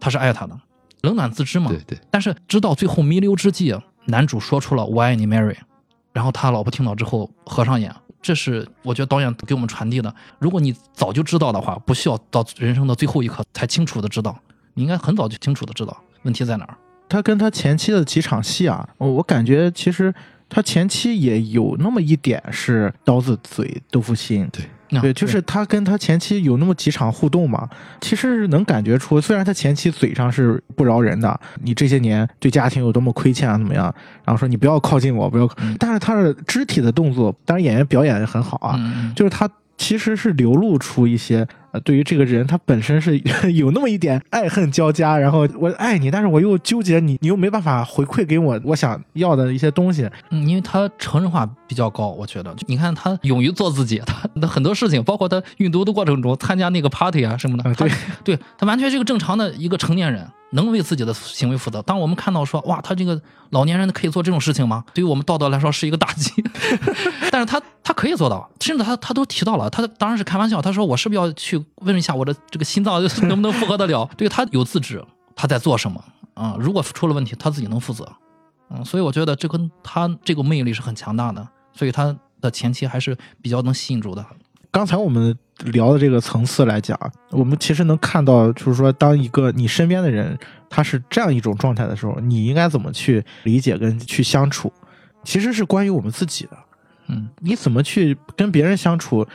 他是爱他的，冷暖自知嘛。对对。但是直到最后弥留之际，男主说出了我爱你 Mary， 然后他老婆听到之后合上眼。这是我觉得导演给我们传递的，如果你早就知道的话，不需要到人生的最后一刻才清楚的知道，你应该很早就清楚的知道问题在哪儿。他跟他前妻的几场戏啊，我感觉其实他前妻也有那么一点是刀子嘴豆腐心。对对，就是他跟他前妻有那么几场互动嘛，其实能感觉出，虽然他前妻嘴上是不饶人的，你这些年对家庭有多么亏欠啊，怎么样，然后说你不要靠近我，不要，但是他的肢体的动作，当然演员表演得很好啊，就是他其实是流露出一些、呃、对于这个人他本身是有那么一点爱恨交加，然后我爱你，但是我又纠结你，你又没办法回馈给我我想要的一些东西。嗯，因为他成人化比较高，我觉得你看他勇于做自己，他的很多事情，包括他运毒的过程中参加那个 party 啊什么的、嗯、对对，他完全是一个正常的一个成年人，能为自己的行为负责。当我们看到说哇，他这个老年人可以做这种事情吗？对于我们道德来说是一个打击但是他他可以做到，甚至他他都提到了，他当然是开玩笑，他说我是不是要去问一下我的这个心脏能不能负荷得了对，他有自知他在做什么啊、嗯、如果出了问题他自己能负责。嗯，所以我觉得这跟他这个魅力是很强大的，所以他的前期还是比较能吸引住的。刚才我们聊的这个层次来讲，我们其实能看到，就是说当一个你身边的人他是这样一种状态的时候，你应该怎么去理解跟去相处，其实是关于我们自己的。嗯，你怎么去跟别人相处，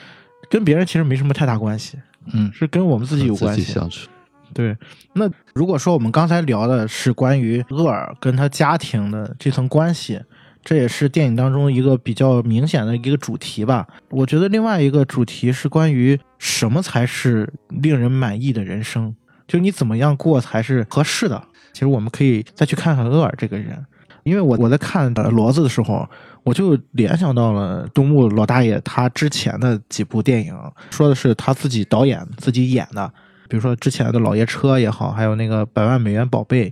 跟别人其实没什么太大关系，嗯，是跟我们自己有关系。自己相处。对，那如果说我们刚才聊的是关于厄尔跟他家庭的这层关系，这也是电影当中一个比较明显的一个主题吧。我觉得另外一个主题是关于什么才是令人满意的人生，就是你怎么样过才是合适的。其实我们可以再去看看厄尔这个人，因为我我在看骡子的时候，我就联想到了东木老大爷他之前的几部电影，说的是他自己导演自己演的，比如说之前的老爷车也好，还有那个百万美元宝贝，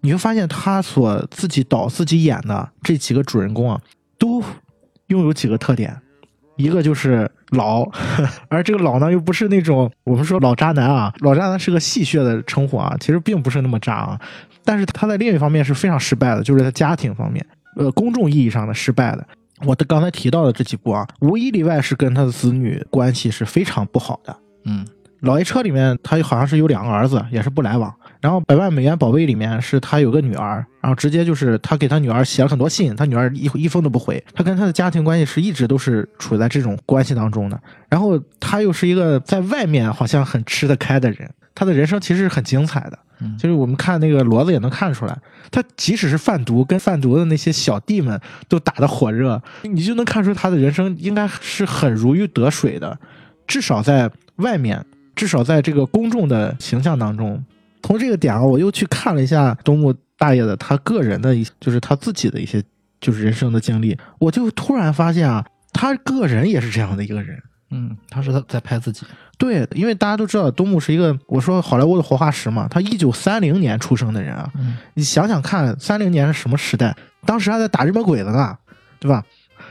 你就发现他所自己导自己演的这几个主人公啊，都拥有几个特点，一个就是老，而这个老呢又不是那种我们说老渣男啊，老渣男是个戏谑的称呼啊，其实并不是那么渣啊，但是他在另一方面是非常失败的，就是在家庭方面，呃，公众意义上的失败的。我刚才提到的这几部啊，无一例外是跟他的子女关系是非常不好的。嗯，老爷车里面他好像是有两个儿子，也是不来往。然后百万美元宝贝里面是他有个女儿，然后直接就是他给他女儿写了很多信，他女儿一一封都不回，他跟他的家庭关系是一直都是处在这种关系当中的。然后他又是一个在外面好像很吃得开的人，他的人生其实是很精彩的，就是我们看那个骡子也能看出来，他即使是贩毒，跟贩毒的那些小弟们都打得火热，你就能看出他的人生应该是很如鱼得水的，至少在外面，至少在这个公众的形象当中。从这个点啊，我又去看了一下东木大爷的他个人的一，就是他自己的一些就是人生的经历，我就突然发现啊，他个人也是这样的一个人。嗯，他是在拍自己。对，因为大家都知道东木是一个，我说好莱坞的活化石嘛，他一九三零年出生的人啊，嗯、你想想看，三零年是什么时代？当时还在打日本鬼子呢，对吧？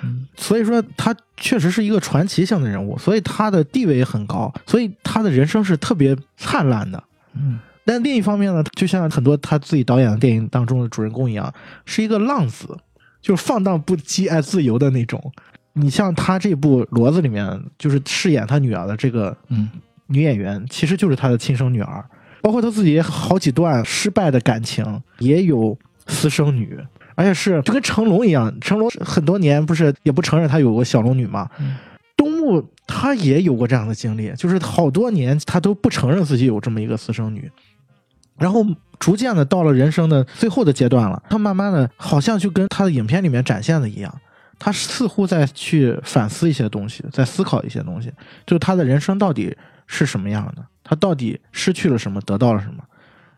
嗯、所以说他确实是一个传奇性的人物，所以他的地位也很高，所以他的人生是特别灿烂的。嗯。但另一方面呢，就像很多他自己导演的电影当中的主人公一样，是一个浪子，就是放荡不羁、爱自由的那种。你像他这部《骡子》里面，就是饰演他女儿的这个女演员，嗯、其实就是他的亲生女儿。包括他自己也好几段失败的感情，也有私生女，而且是就跟成龙一样，成龙很多年不是也不承认他有过小龙女嘛。嗯，东木他也有过这样的经历，就是好多年他都不承认自己有这么一个私生女。然后逐渐的到了人生的最后的阶段了，他慢慢的好像就跟他的影片里面展现的一样，他似乎在去反思一些东西，在思考一些东西，就是他的人生到底是什么样的，他到底失去了什么，得到了什么，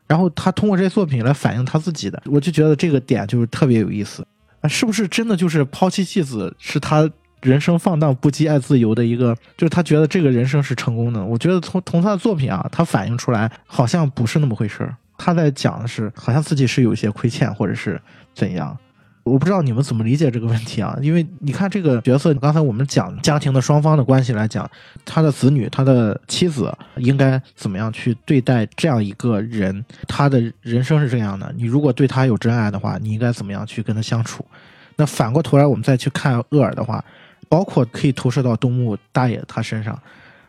然后他通过这些作品来反映他自己的。我就觉得这个点就是特别有意思，啊，是不是真的就是抛妻弃子是他人生放荡不羁、爱自由的一个，就是他觉得这个人生是成功的。我觉得从从他的作品啊，他反映出来好像不是那么回事，他在讲的是好像自己是有一些亏欠或者是怎样。我不知道你们怎么理解这个问题啊，因为你看这个角色，刚才我们讲家庭的双方的关系来讲，他的子女、他的妻子应该怎么样去对待这样一个人，他的人生是这样的，你如果对他有真爱的话，你应该怎么样去跟他相处。那反过头来我们再去看厄尔的话，包括可以投射到东木大爷他身上，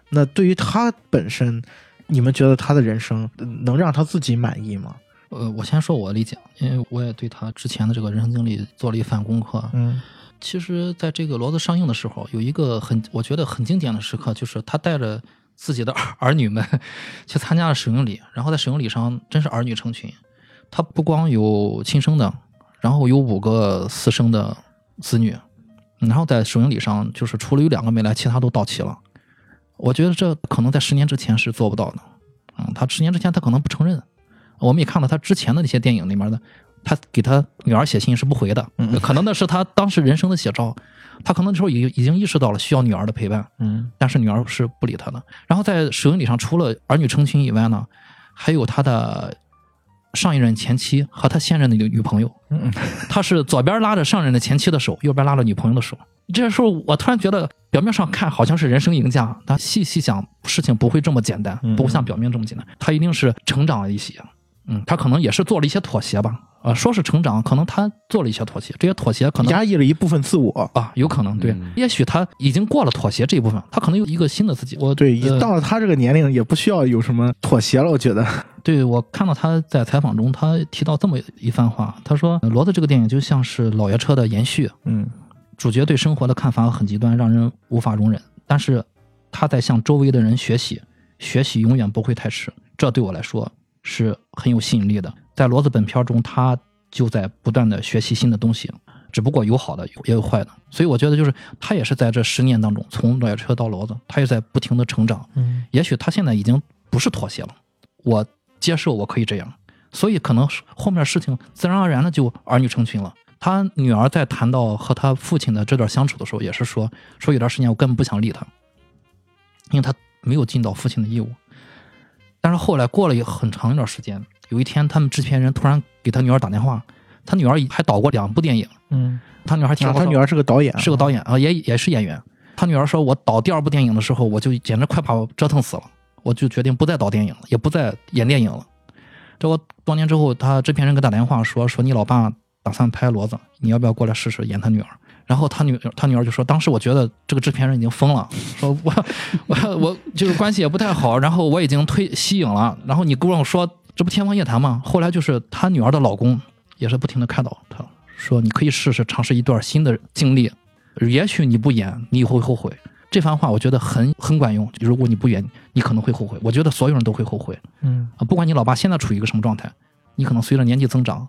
那对于他本身，你们觉得他的人生能让他自己满意吗？呃，我先说我的理解，因为我也对他之前的这个人生经历做了一番功课。嗯，其实在这个骡子上映的时候，有一个很我觉得很经典的时刻，就是他带着自己的儿女们去参加了首映礼，然后在首映礼上真是儿女成群，他不光有亲生的，然后有五个私生的子女。然后在首映礼上，就是除了有两个没来，其他都到齐了。我觉得这可能在十年之前是做不到的。嗯，他十年之前他可能不承认。我们也看到他之前的那些电影里面的，他给他女儿写信是不回的，嗯，可能那是他当时人生的写照。他可能那时候已已经意识到了需要女儿的陪伴，嗯，但是女儿是不理他的。然后在首映礼上，除了儿女成群以外呢，还有他的上一任前妻和他现任的女朋友，他是左边拉着上任的前妻的手，右边拉着女朋友的手。这时候我突然觉得，表面上看好像是人生赢家，但细细想，事情不会这么简单，不会像表面这么简单。他一定是成长了一些，嗯，他可能也是做了一些妥协吧。啊、呃，说是成长，可能他做了一些妥协，这些妥协可能压抑了一部分自我啊，有可能对、嗯。也许他已经过了妥协这一部分，他可能有一个新的自己。我对，已到了他这个年龄，也不需要有什么妥协了。我觉得，对，我看到他在采访中，他提到这么一番话，他说：“骡子这个电影就像是老爷车的延续，嗯，主角对生活的看法很极端，让人无法容忍，但是他在向周围的人学习，学习永远不会太迟。这对我来说是很有吸引力的。”在骡子本片中，他就在不断的学习新的东西，只不过有好的也有坏的，所以我觉得就是他也是在这十年当中，从老爷车到骡子，他也在不停的成长。嗯，也许他现在已经不是妥协了，我接受我可以这样，所以可能后面事情自然而然的就儿女成群了。他女儿在谈到和他父亲的这段相处的时候，也是说说有段时间我根本不想理他，因为他没有尽到父亲的义务。但是后来过了也很长一段时间，有一天他们制片人突然给他女儿打电话，他女儿还导过两部电影，嗯，他女儿还挺好、啊、他女儿是个导演，是个导演啊，也也是演员。他女儿说，我导第二部电影的时候，我就简直快把我折腾死了，我就决定不再导电影了，也不再演电影了。结果多年之后，他制片人给打电话说，说你老爸打算拍骡子，你要不要过来试试演他女儿？然后他女他女儿就说，当时我觉得这个制片人已经疯了，说我我我就是关系也不太好，然后我已经推吸引了，然后你跟我说这不天方夜谭吗？后来就是他女儿的老公也是不停的开导他，说你可以试试尝试一段新的经历，也许你不演，你以后会后悔。这番话我觉得很很管用，如果你不演，你可能会后悔。我觉得所有人都会后悔，嗯，不管你老爸现在处于一个什么状态，你可能随着年纪增长，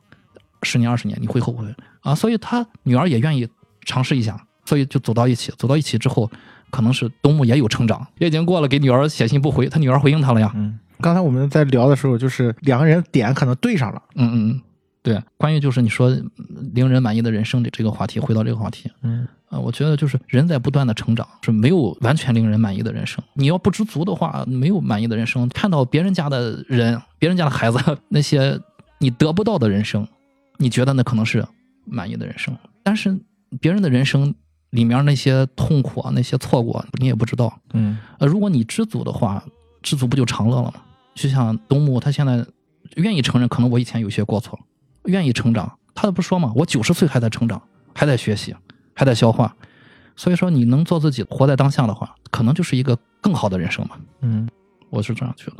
十年二十年你会后悔啊。所以他女儿也愿意尝试一下，所以就走到一起，走到一起之后，可能是东木也有成长。月经过了，给女儿写信不回，他女儿回应他了呀。嗯，刚才我们在聊的时候，就是两个人点可能对上了。嗯嗯，对。关于就是你说令人满意的人生的这个话题，回到这个话题，嗯啊、呃，我觉得就是人在不断的成长，是没有完全令人满意的人生。你要不知足的话，没有满意的人生。看到别人家的人，别人家的孩子，那些你得不到的人生，你觉得那可能是满意的人生，但是别人的人生里面那些痛苦啊，那些错过你也不知道。嗯，呃，如果你知足的话，知足不就长乐了吗？就像东木，他现在愿意承认，可能我以前有些过错，愿意成长。他不说嘛，我九十岁还在成长，还在学习，还在消化。所以说，你能做自己，活在当下的话，可能就是一个更好的人生嘛。嗯，我是这样觉得。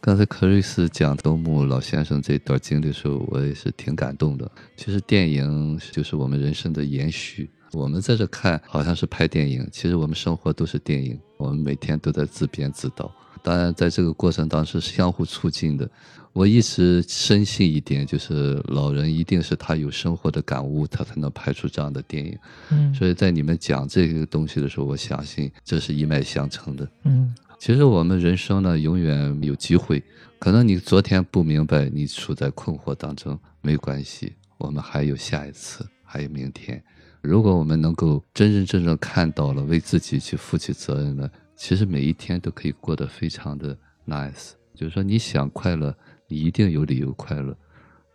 刚才Kris讲东木老先生这段经历的时候，我也是挺感动的。其实电影就是我们人生的延续，我们在这看好像是拍电影，其实我们生活都是电影，我们每天都在自编自导。当然在这个过程当中是相互促进的。我一直深信一点，就是老人一定是他有生活的感悟，他才能拍出这样的电影。嗯，所以在你们讲这个东西的时候，我相信这是一脉相承的。嗯，其实我们人生呢，永远有机会。可能你昨天不明白，你处在困惑当中，没关系，我们还有下一次，还有明天。如果我们能够真真正正看到了，为自己去负起责任了，其实每一天都可以过得非常的 nice。 就是说你想快乐，你一定有理由快乐，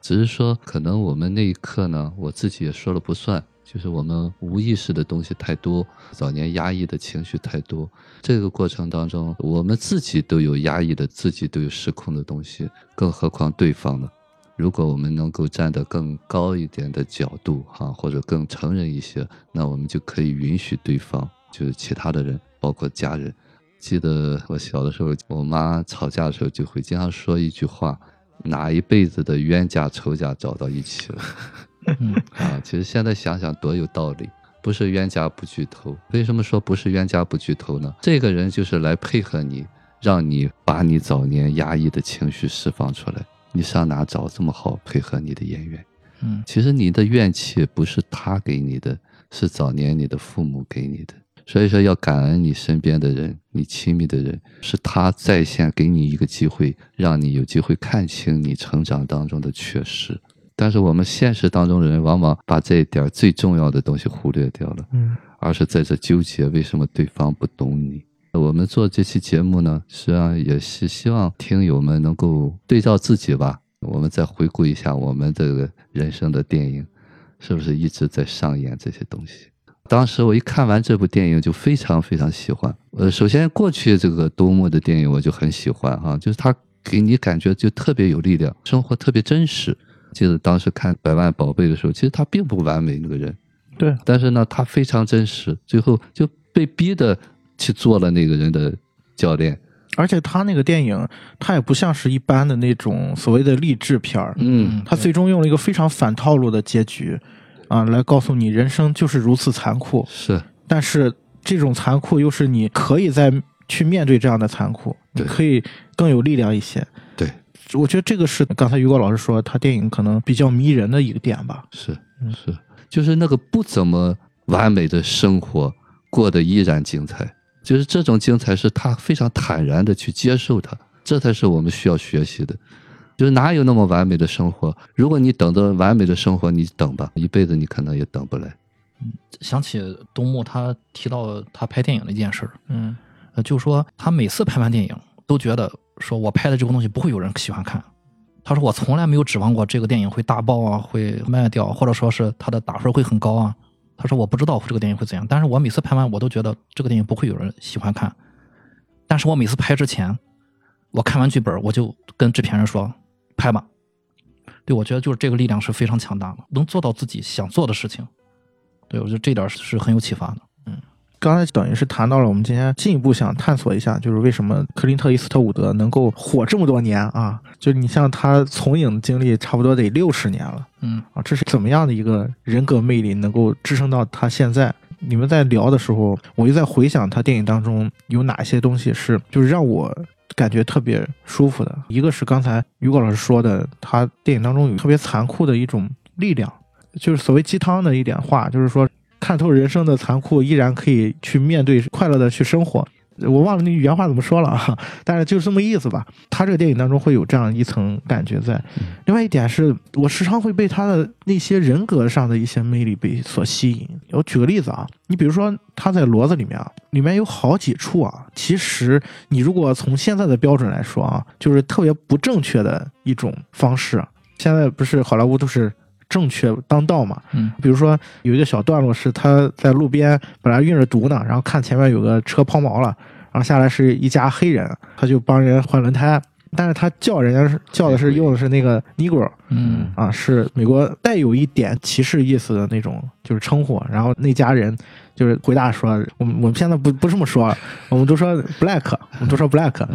只是说可能我们那一刻呢，我自己也说了不算，就是我们无意识的东西太多，早年压抑的情绪太多。这个过程当中，我们自己都有压抑的，自己都有失控的东西，更何况对方呢？如果我们能够站得更高一点的角度啊，或者更承认一些，那我们就可以允许对方，就是其他的人，包括家人。记得我小的时候，我妈吵架的时候就会经常说一句话，哪一辈子的冤家仇家找到一起了。嗯啊，其实现在想想多有道理，不是冤家不聚头。为什么说不是冤家不聚头呢？这个人就是来配合你，让你把你早年压抑的情绪释放出来。你上哪找这么好配合你的演员？嗯，其实你的怨气不是他给你的，是早年你的父母给你的。所以说要感恩你身边的人，你亲密的人，是他在线给你一个机会，让你有机会看清你成长当中的缺失。但是我们现实当中的人往往把这一点最重要的东西忽略掉了，嗯，而是在这纠结为什么对方不懂你。我们做这期节目呢，实际上也是希望听友们能够对照自己吧，我们再回顾一下我们这个人生的电影，是不是一直在上演这些东西。当时我一看完这部电影就非常非常喜欢。呃，首先过去这个东木的电影我就很喜欢啊，就是它给你感觉就特别有力量，生活特别真实。记得当时看《百万宝贝》的时候，其实他并不完美那个人，对，但是呢，他非常真实，最后就被逼的去做了那个人的教练。而且他那个电影，他也不像是一般的那种所谓的励志片儿，嗯，他最终用了一个非常反套路的结局啊，来告诉你人生就是如此残酷，是，但是这种残酷又是你可以在去面对这样的残酷，你可以更有力量一些，对。我觉得这个是刚才于果老师说他电影可能比较迷人的一个点吧。是是，就是那个不怎么完美的生活过得依然精彩，就是这种精彩是他非常坦然的去接受它，这才是我们需要学习的。就是哪有那么完美的生活？如果你等着完美的生活，你等吧，一辈子你可能也等不来。想起东木他提到他拍电影的一件事，嗯，就说他每次拍完电影都觉得说我拍的这个东西不会有人喜欢看。他说我从来没有指望过这个电影会大爆啊，会卖掉，或者说是他的打分会很高啊。他说我不知道这个电影会怎样，但是我每次拍完我都觉得这个电影不会有人喜欢看。但是我每次拍之前，我看完剧本我就跟制片人说拍吧。对，我觉得就是这个力量是非常强大的，能做到自己想做的事情。对，我觉得这点是很有启发的。嗯，刚才等于是谈到了我们今天进一步想探索一下，就是为什么克林特·伊斯特伍德能够火这么多年啊？就是你像他从影经历差不多得六十年了，嗯啊，这是怎么样的一个人格魅力能够支撑到他现在？你们在聊的时候，我就在回想他电影当中有哪些东西是就是让我感觉特别舒服的。一个是刚才于果老师说的，他电影当中有特别残酷的一种力量。就是所谓鸡汤的一点话，就是说看透人生的残酷，依然可以去面对，快乐的去生活。我忘了那原话怎么说了啊，但是就是这么意思吧。他这个电影当中会有这样一层感觉在。另外一点是我时常会被他的那些人格上的一些魅力被所吸引。我举个例子啊，你比如说他在骡子里面啊，里面有好几处啊，其实你如果从现在的标准来说啊，就是特别不正确的一种方式。现在不是好莱坞都是正确当道嘛，嗯，比如说有一个小段落是他在路边本来运着毒呢，然后看前面有个车抛锚了，然后下来是一家黑人，他就帮人换轮胎，但是他叫人家叫的是用的是那个 Negro， 嗯啊，是美国带有一点歧视意思的那种就是称呼，然后那家人就是回答说我们我们现在不不这么说了，我们都说 black， 我们都说 black，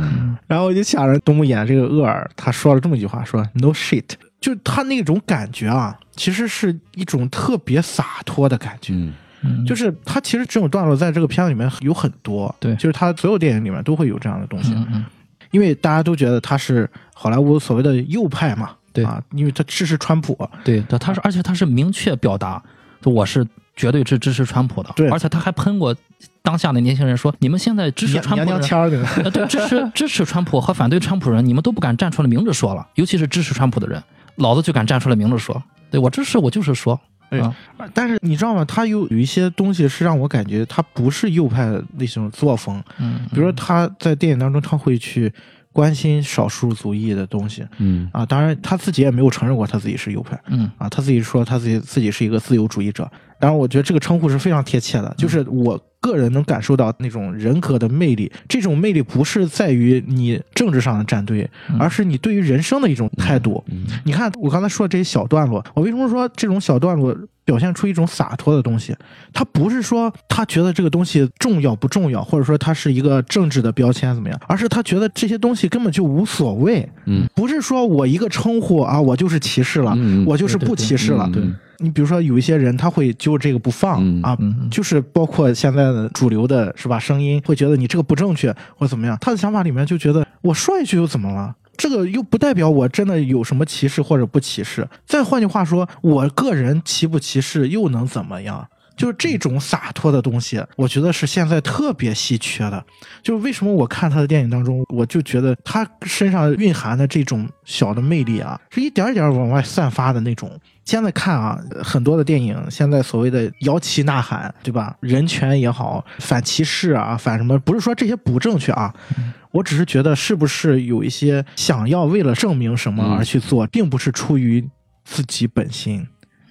然后我就想着东木演这个厄尔，他说了这么一句话，说 no shit。就他那种感觉啊，其实是一种特别洒脱的感觉。嗯嗯、就是他其实这种段落在这个片子里面有很多，对，就是他所有电影里面都会有这样的东西。嗯嗯，因为大家都觉得他是好莱坞所谓的右派嘛，对啊，因为他支持川普，对，他是，而且他是明确表达，我是绝对是支持川普的，对，而且他还喷过当下的年轻人说，你们现在支持川普人，娘娘腔儿的，对，支持支持川普和反对川普人，你们都不敢站出来明着说了，尤其是支持川普的人。老子就敢站出来明着说，对，我支持，我就是说、嗯、但是你知道吗，他有有一些东西是让我感觉他不是右派的那种作风，嗯，比如说他在电影当中他会去关心少数族裔的东西，嗯啊，当然他自己也没有承认过他自己是右派，嗯啊，他自己说他自己自己是一个自由主义者，当然我觉得这个称呼是非常贴切的，就是我个人能感受到那种人格的魅力，这种魅力不是在于你政治上的站队，而是你对于人生的一种态度、嗯嗯、你看我刚才说这些小段落，我为什么说这种小段落表现出一种洒脱的东西，他不是说他觉得这个东西重要不重要，或者说他是一个政治的标签怎么样，而是他觉得这些东西根本就无所谓，嗯，不是说我一个称呼啊我就是歧视了、嗯、我就是不歧视了、嗯、对, 对, 对, 对, 对，你比如说有一些人他会揪这个不放、嗯、啊、嗯，就是包括现在的主流的是吧声音会觉得你这个不正确或怎么样，他的想法里面就觉得我说一句又怎么了，这个又不代表我真的有什么歧视或者不歧视，再换句话说我个人歧不歧视又能怎么样，就是这种洒脱的东西我觉得是现在特别稀缺的，就是为什么我看他的电影当中我就觉得他身上蕴含的这种小的魅力啊是一点一点往外散发的那种。现在看啊，很多的电影现在所谓的摇旗呐喊对吧，人权也好，反歧视啊，反什么，不是说这些不正确啊、嗯，我只是觉得是不是有一些想要为了证明什么而去做、嗯、并不是出于自己本心、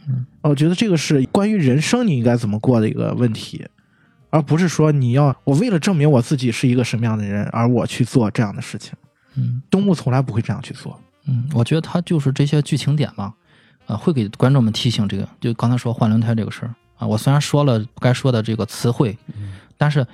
嗯、我觉得这个是关于人生你应该怎么过的一个问题，而不是说你要我为了证明我自己是一个什么样的人而我去做这样的事情、嗯、东木从来不会这样去做。嗯，我觉得他就是这些剧情点嘛，呃，会给观众们提醒这个，就刚才说换轮胎这个事儿啊，我虽然说了不该说的这个词汇，但是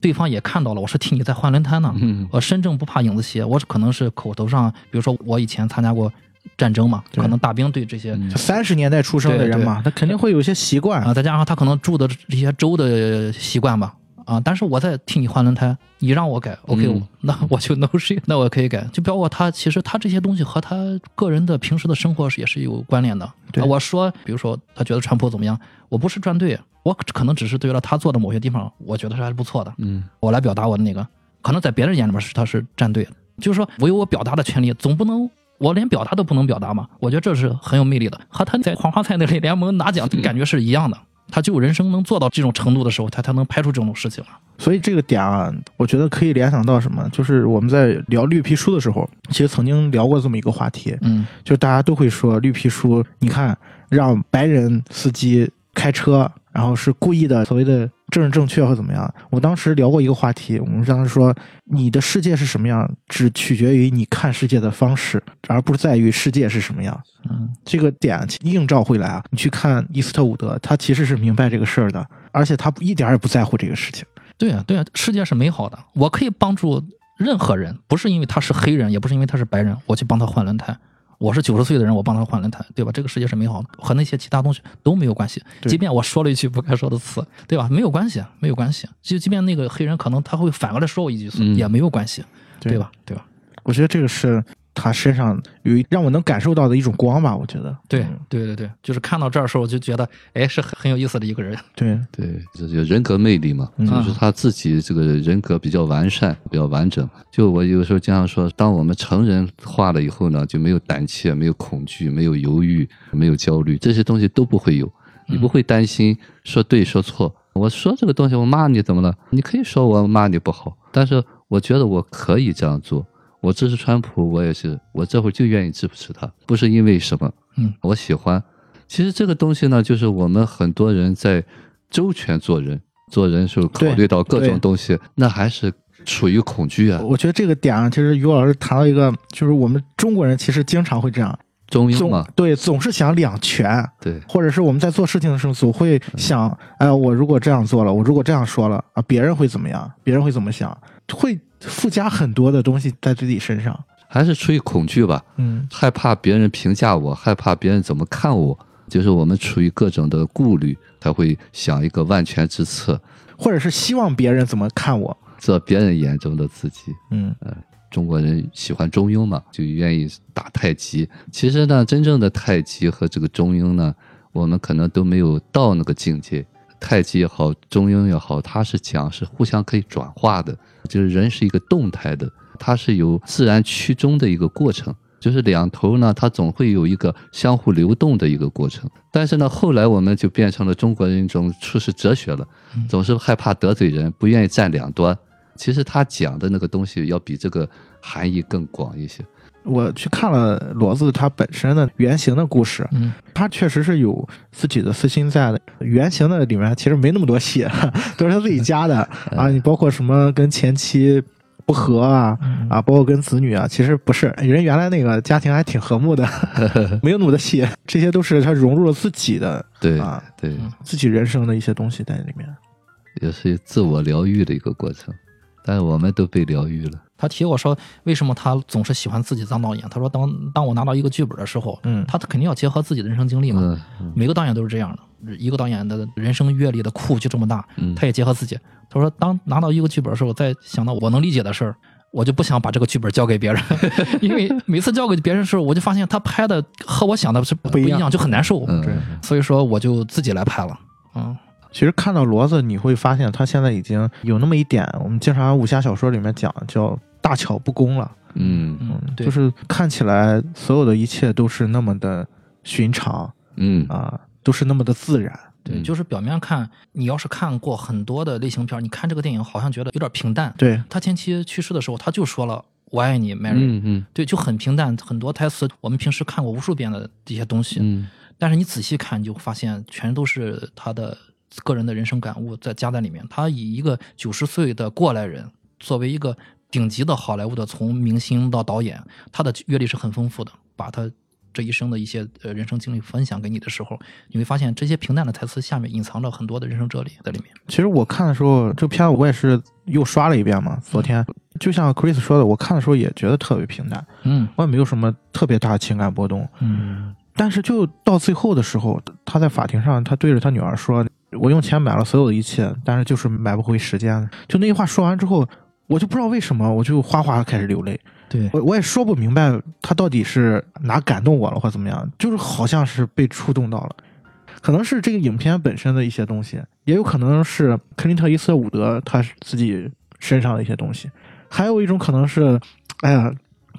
对方也看到了，我是替你在换轮胎呢。我身正不怕影子斜，我可能是口头上，比如说我以前参加过战争嘛，可能大兵对这些三十年代出生的人嘛，他肯定会有些习惯啊、呃，再加上他可能住的这些州的习惯吧。啊！但是我在替你换轮胎，你让我改 ，OK，、嗯、那我就 no shit， 那我可以改。就包括他，其实他这些东西和他个人的平时的生活也是有关联的。对啊、我说，比如说他觉得川普怎么样，我不是站队，我可能只是对了他做的某些地方，我觉得是还是不错的。嗯，我来表达我的那个，可能在别人眼里面是他是站队，就是说我有我表达的权利，总不能我连表达都不能表达嘛，我觉得这是很有魅力的，和他在狂花菜那类联盟拿奖感觉是一样的。他只有人生能做到这种程度的时候，他才能拍出这种事情了。所以这个点啊，我觉得可以联想到什么，就是我们在聊绿皮书的时候，其实曾经聊过这么一个话题，嗯，就大家都会说绿皮书，你看让白人司机开车，然后是故意的，所谓的政治正确或怎么样。我当时聊过一个话题，我们当时说，你的世界是什么样，只取决于你看世界的方式，而不在于世界是什么样。嗯，这个点映照回来啊，你去看伊斯特伍德，他其实是明白这个事儿的，而且他一点也不在乎这个事情。对啊，对啊，世界是美好的，我可以帮助任何人，不是因为他是黑人，也不是因为他是白人，我去帮他换轮胎。我是九十岁的人，我帮他换轮胎，对吧？这个世界是美好的，和那些其他东西都没有关系。即便我说了一句不该说的词，对吧？没有关系，没有关系。就即便那个黑人可能他会反过来说我一句，嗯，也没有关系，对吧？对吧？我觉得这个是他身上有让我能感受到的一种光吧。我觉得，对，对对对，就是看到这儿的时候，我就觉得，哎，是很有意思的一个人。对对，这就人格魅力嘛，嗯，就是他自己这个人格比较完善，比较完整。就我有时候经常说，当我们成人化了以后呢，就没有胆怯，没有恐惧，没有犹豫，没有焦虑，这些东西都不会有。你不会担心说对说错，嗯，我说这个东西我骂你怎么了，你可以说我骂你不好，但是我觉得我可以这样做。我支持川普，我也是，我这会儿就愿意支持他，不是因为什么，嗯，我喜欢。其实这个东西呢，就是我们很多人在周全做人，做人时候考虑到各种东西，那还是处于恐惧啊。我觉得这个点啊，其实于老师谈到一个，就是我们中国人其实经常会这样，中庸嘛，对，总是想两全，对，或者是我们在做事情的时候总会想，嗯，哎，我如果这样做了，我如果这样说了啊，别人会怎么样，别人会怎么想，会附加很多的东西在自己身上，还是出于恐惧吧，嗯，害怕别人评价我，害怕别人怎么看我，就是我们处于各种的顾虑，才会想一个万全之策，或者是希望别人怎么看我，做别人眼中的自己。嗯，呃，中国人喜欢中庸嘛，就愿意打太极。其实呢，真正的太极和这个中庸呢，我们可能都没有到那个境界。太极也好，中庸也好，它是讲是互相可以转化的，就是人是一个动态的，它是有自然趋中的一个过程，就是两头呢，它总会有一个相互流动的一个过程。但是呢，后来我们就变成了中国人一种处世哲学了，总是害怕得罪人，不愿意站两端。其实他讲的那个东西要比这个含义更广一些。我去看了骡子他本身的原型的故事，嗯，他确实是有自己的私心在的。原型的里面其实没那么多戏，都是他自己加的，嗯，啊，你包括什么跟前妻不和啊，嗯，啊，包括跟子女啊，其实不是人原来那个家庭还挺和睦的，没有那么多戏，这些都是他融入了自己的，对啊，对，嗯，自己人生的一些东西在里面，也是自我疗愈的一个过程。但是我们都被疗愈了。他提我说为什么他总是喜欢自己当导演，他说当当我拿到一个剧本的时候，嗯，他肯定要结合自己的人生经历嘛，嗯嗯，每个导演都是这样的，一个导演的人生阅历的库就这么大，嗯，他也结合自己。他说当拿到一个剧本的时候，再想到我能理解的事儿，我就不想把这个剧本交给别人，因为每次交给别人的时候，我就发现他拍的和我想的是不一样，就很难受，嗯，所以说我就自己来拍了。嗯，其实看到骡子你会发现他现在已经有那么一点，我们经常武侠小说里面讲叫大巧不工了。嗯嗯，对，就是看起来所有的一切都是那么的寻常，嗯啊，都是那么的自然。对，就是表面看，你要是看过很多的类型片，你看这个电影好像觉得有点平淡。对，他前期去世的时候他就说了我爱你 Mary，嗯嗯，对，就很平淡，很多台词我们平时看过无数遍的这些东西，嗯，但是你仔细看你就发现全都是他的个人的人生感悟在加在里面。他以一个九十岁的过来人，作为一个顶级的好莱坞的从明星到导演，他的阅历是很丰富的，把他这一生的一些人生经历分享给你的时候，你会发现这些平淡的台词下面隐藏着很多的人生哲理在里面。其实我看的时候，这片我也是又刷了一遍嘛，昨天，嗯，就像 Kris 说的，我看的时候也觉得特别平淡，嗯，我也没有什么特别大的情感波动，嗯，但是就到最后的时候，他在法庭上他对着他女儿说我用钱买了所有的一切，但是就是买不回时间。就那句话说完之后，我就不知道为什么我就哗哗开始流泪。对，我我也说不明白他到底是哪感动我了或怎么样，就是好像是被触动到了。可能是这个影片本身的一些东西，也有可能是克林特·伊斯特伍德他自己身上的一些东西，还有一种可能是，哎呀，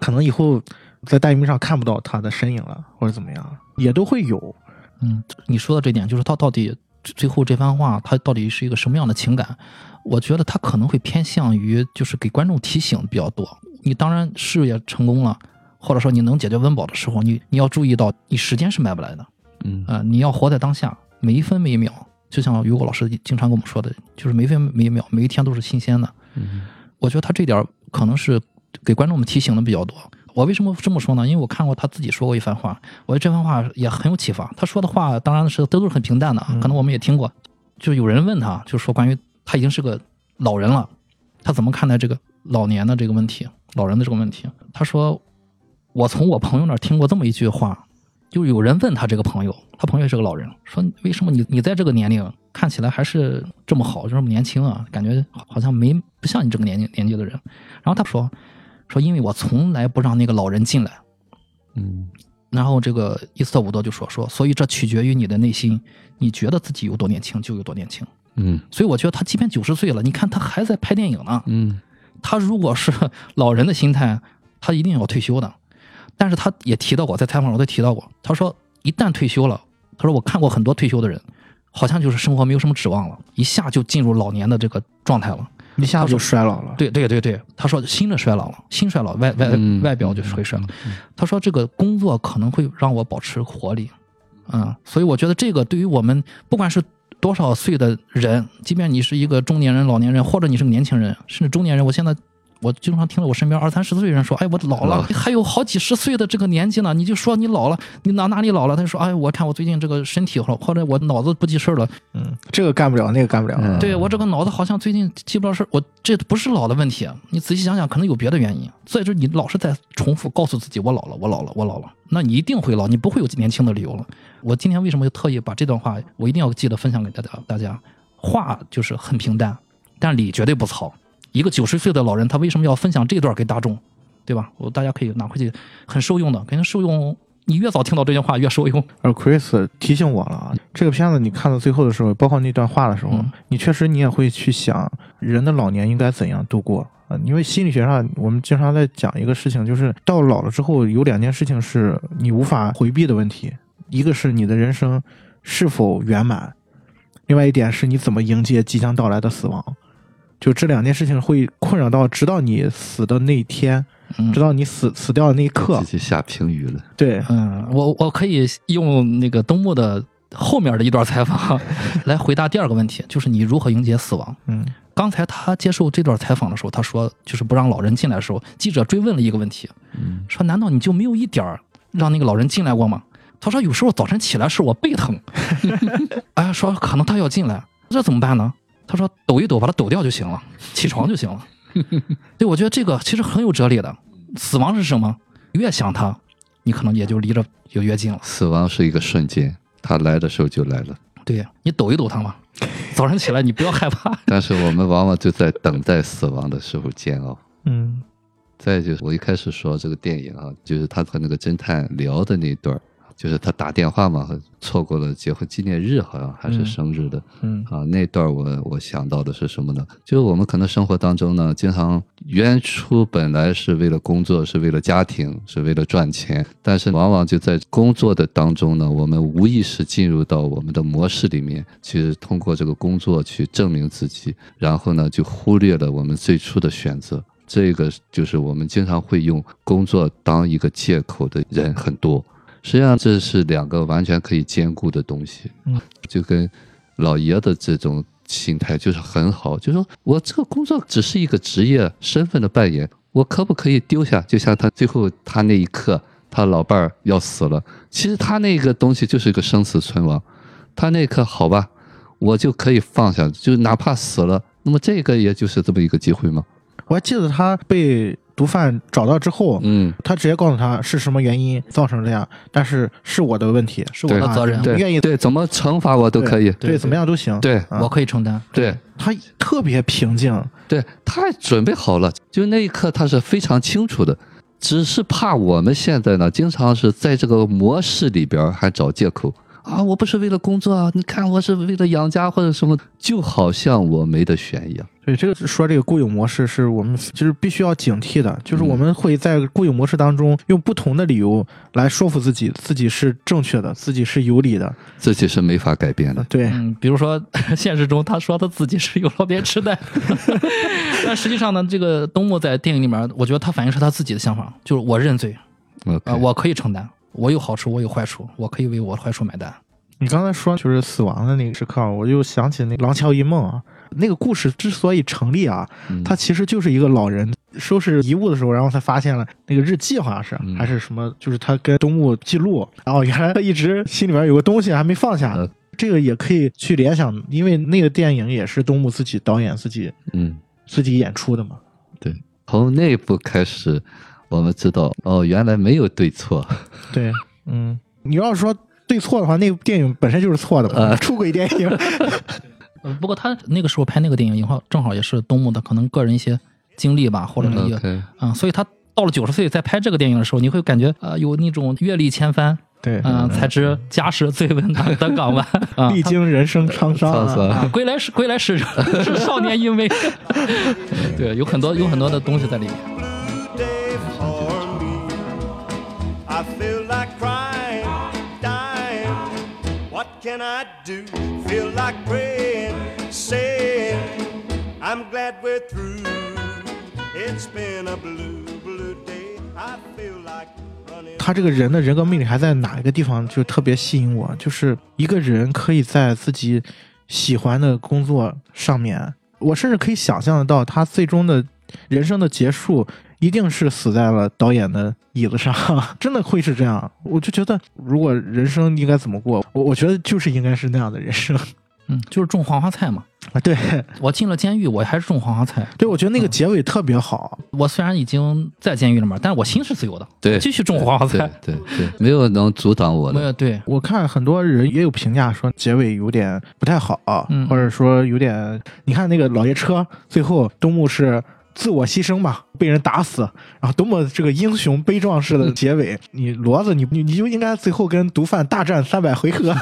可能以后在大荧幕上看不到他的身影了，或者怎么样，也都会有。嗯，你说的这点就是他到底最后这番话，他到底是一个什么样的情感？我觉得他可能会偏向于就是给观众提醒比较多。你当然事业成功了，或者说你能解决温饱的时候，你你要注意到，你时间是买不来的。嗯啊、呃，你要活在当下，每一分每一秒。就像雨果老师经常跟我们说的，就是每分每秒每一天都是新鲜的。嗯，我觉得他这点可能是给观众们提醒的比较多。我为什么这么说呢？因为我看过他自己说过一番话，我觉得这番话也很有启发。他说的话当然是都是很平淡的，可能我们也听过。就是有人问他，就是说关于他已经是个老人了，他怎么看待这个老年的这个问题，老人的这个问题？他说，我从我朋友那儿听过这么一句话。就有人问他这个朋友，他朋友是个老人，说为什么你你在这个年龄看起来还是这么好，就这么年轻啊，感觉好像没不像你这个年纪年纪的人。然后他说说因为我从来不让那个老人进来。嗯，然后这个伊斯特伍德就说说，所以这取决于你的内心，你觉得自己有多年轻就有多年轻。嗯，所以我觉得他即便九十岁了，你看他还在拍电影呢。嗯，他如果是老人的心态，他一定要退休的。但是他也提到过，在采访中都提到过，他说一旦退休了，他说我看过很多退休的人，好像就是生活没有什么指望了，一下就进入老年的这个状态了，一下就衰老了。对对对对，他说心的衰老了，心衰老，外外、嗯、外表就会衰老、嗯嗯。他说这个工作可能会让我保持活力，嗯，所以我觉得这个对于我们不管是多少岁的人，即便你是一个中年人、老年人，或者你是个年轻人，甚至中年人，我现在。我经常听了我身边二三十岁人说，哎，我老了，还有好几十岁的这个年纪呢，你就说你老了，你哪哪里老了？他就说，哎，我看我最近这个身体好，或者我脑子不记事了，嗯，这个干不了，那个干不了，嗯、对我这个脑子好像最近记不了事，我这不是老的问题，你仔细想想，可能有别的原因。所以说你老是在重复告诉自己我老了，我老了，我老了，那你一定会老，你不会有年轻的理由了。我今天为什么特意把这段话，我一定要记得分享给大家。大家话就是很平淡，但理绝对不糙。一个九十岁的老人，他为什么要分享这段给大众，对吧？我大家可以拿回去，很受用的，肯定受用。你越早听到这句话，越受用。而 Kris 提醒我了，这个片子你看到最后的时候，包括那段话的时候，嗯、你确实你也会去想，人的老年应该怎样度过啊？因为心理学上我们经常在讲一个事情，就是到老了之后，有两件事情是你无法回避的问题，一个是你的人生是否圆满，另外一点是你怎么迎接即将到来的死亡。就这两件事情会困扰到，直到你死的那一天，嗯、直到你死死掉的那一刻。自己下评语了。对，嗯，我我可以用那个东木的后面的一段采访来回答第二个问题，就是你如何迎接死亡。嗯，刚才他接受这段采访的时候，他说就是不让老人进来的时候，记者追问了一个问题，嗯、说难道你就没有一点让那个老人进来过吗？他说有时候早晨起来是我背疼，哎，说可能他要进来，这怎么办呢？他说抖一抖，把它抖掉就行了，起床就行了。对，我觉得这个其实很有哲理的。死亡是什么？越想它，你可能也就离着就越近了。死亡是一个瞬间，它来的时候就来了。对，你抖一抖它嘛，早上起来你不要害怕。但是我们往往就在等待死亡的时候煎熬。嗯。再就是我一开始说这个电影啊，就是他和那个侦探聊的那一段，就是他打电话嘛，错过了结婚纪念日，好像还是生日的。嗯，嗯啊，那段我我想到的是什么呢？就是我们可能生活当中呢，经常原初本来是为了工作，是为了家庭，是为了赚钱，但是往往就在工作的当中呢，我们无意识进入到我们的模式里面，去通过这个工作去证明自己，然后呢就忽略了我们最初的选择。这个就是我们经常会用工作当一个借口的人很多。实际上这是两个完全可以兼顾的东西，就跟老爷的这种心态就是很好，就是说我这个工作只是一个职业身份的扮演，我可不可以丢下？就像他最后他那一刻，他老伴儿要死了，其实他那个东西就是一个生死存亡，他那一刻好吧，我就可以放下，就哪怕死了，那么这个也就是这么一个机会吗？我还记得他被毒贩找到之后，嗯，他直接告诉他是什么原因造成这样，但是是我的问题，是我的责任，对，愿意对怎么惩罚我都可以， 对, 对怎么样都行，对、啊、我可以承担，对，他特别平静，对，他准备好了，就那一刻他是非常清楚的，只是怕我们现在呢，经常是在这个模式里边还找借口。啊，我不是为了工作啊，你看我是为了养家或者什么，就好像我没得选一样。所以这个说这个固有模式是我们就是必须要警惕的，就是我们会在固有模式当中用不同的理由来说服自己，自己是正确的，自己是有理的，自己是没法改变的。对、嗯、比如说现实中他说他自己是有老鞭痴呆，但实际上呢，这个东木在电影里面，我觉得他反映是他自己的想法，就是我认罪、okay. 呃、我可以承担，我有好处我有坏处，我可以为我的坏处买单。你刚才说就是死亡的那个时刻，我就想起那《廊桥遗梦》啊，那个故事之所以成立啊，它其实就是一个老人收拾遗物的时候，然后才发现了那个日记，好像是还是什么，就是他跟东木记录，然后原来他一直心里面有个东西还没放下，这个也可以去联想，因为那个电影也是东木自己导演自己嗯自己演出的嘛。对，从那一步开始，我们知道哦，原来没有对错。对，嗯，你要说对错的话，那个电影本身就是错的嘛，呃、出轨电影。不过他那个时候拍那个电影以后，正好也是东木的可能个人一些经历吧，或者一个 嗯, okay. 嗯，所以他到了九十岁在拍这个电影的时候，你会感觉呃有那种阅历千帆，对，嗯、呃，才知家是最温暖的港湾，嗯、历经人生沧桑、嗯啊，归来是归来是是少年英威，对，有很多有很多的东西在里面。Can I do? Feel like praying, saying, I'm glad we're through. It's been a blue, blue day. I feel like running. 他这个人的人格魅力还在哪一个地方就特别吸引我？就是一个人可以在自己喜欢的工作上面，我甚至可以想象得到，他最终的人生的结束一定是死在了导演的椅子上，真的会是这样。我就觉得如果人生应该怎么过，我我觉得就是应该是那样的人生。嗯，就是种黄花菜嘛。啊，对，我进了监狱我还是种黄花菜。对，我觉得那个结尾特别好、嗯、我虽然已经在监狱里面，但是我心是自由的，对，继续种黄花菜。对 对, 对, 对，没有能阻挡我的。没有。对，我看很多人也有评价说结尾有点不太好、啊嗯、或者说有点，你看那个老爷车最后东木是自我牺牲吧，被人打死，然后多么这个英雄悲壮式的结尾。你骡子你你你就应该最后跟毒贩大战三百回合。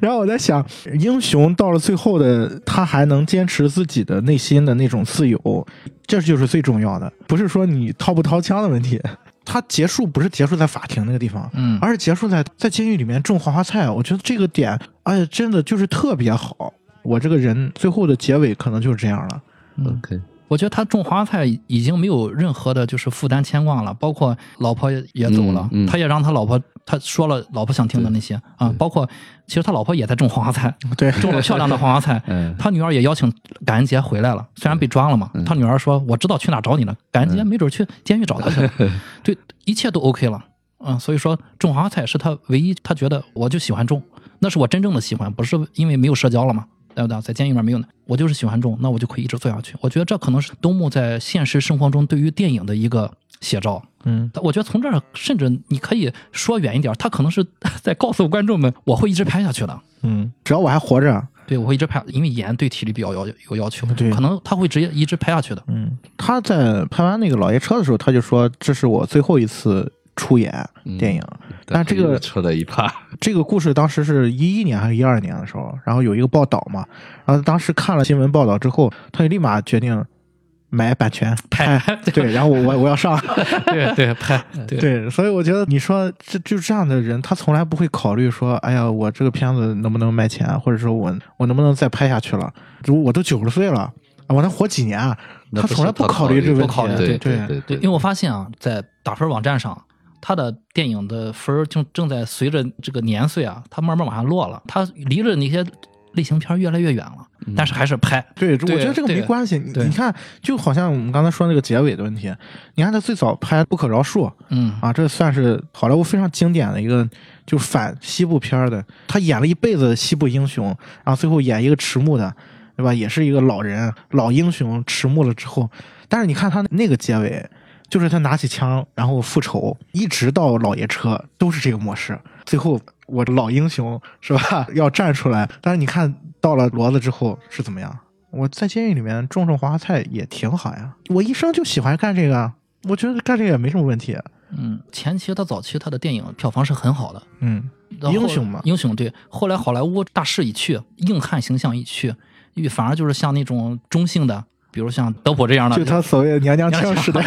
然后我在想，英雄到了最后的他还能坚持自己的内心的那种自由，这就是最重要的，不是说你掏不掏枪的问题。他结束不是结束在法庭那个地方，嗯，而是结束在在监狱里面种黄花菜。我觉得这个点哎呀，真的就是特别好。我这个人最后的结尾可能就是这样了。 OK，我觉得他种花菜已经没有任何的就是负担牵挂了，包括老婆也走了、嗯嗯、他也让他老婆，他说了老婆想听的那些啊，包括其实他老婆也在种黄花菜，对，种了漂亮的黄花菜。他女儿也邀请感恩节回来了，虽然被抓了嘛，他女儿说我知道去哪找你了，感恩节没准去监狱找他去了、嗯、对，一切都 OK 了。嗯，所以说种花菜是他唯一，他觉得我就喜欢种，那是我真正的喜欢，不是因为没有社交了嘛，对不对？在监狱里面没有呢，我就是喜欢种，那我就可以一直做下去。我觉得这可能是东木在现实生活中对于电影的一个写照。嗯，我觉得从这儿甚至你可以说远一点，他可能是在告诉观众们，我会一直拍下去的。嗯，只要我还活着，对，我会一直拍，因为演对体力比较有有要求，对，可能他会直接一直拍下去的。嗯，他在拍完那个老爷车的时候，他就说这是我最后一次出演电影。嗯，但这个扯了一趴。这个故事当时是一一年还是一二年的时候，然后有一个报道嘛，然后当时看了新闻报道之后，他就立马决定买版权拍。对，然后我我要上。对对，拍。对, 对，所以我觉得你说这就这样的人，他从来不会考虑说，哎呀，我这个片子能不能卖钱，或者说我我能不能再拍下去了？如我都九十岁了，我能活几年啊？他从来不考虑这个问题。对对 对, 对, 对，因为我发现啊，在打分网站上，他的电影的分正正在随着这个年岁啊，他慢慢往下落了，他离着那些类型片越来越远了，嗯、但是还是拍。对，对，我觉得这个没关系。你看，就好像我们刚才说那个结尾的问题，你看他最早拍《不可饶恕》，嗯啊，这算是好莱坞非常经典的一个就反西部片的，他演了一辈子西部英雄，然后最后演一个迟暮的，对吧？也是一个老人老英雄迟暮了之后，但是你看他那个结尾。就是他拿起枪然后复仇，一直到老爷车都是这个模式，最后我老英雄是吧要站出来。但是你看到了骡子之后是怎么样，我在监狱里面种种花菜也挺好呀，我一生就喜欢干这个，我觉得干这个也没什么问题。嗯，前期他早期他的电影票房是很好的，嗯，英雄嘛，英雄对。后来好莱坞大势已去，硬汉形象已去，反而就是像那种中性的，比如像德普这样的，就他所谓娘娘腔似的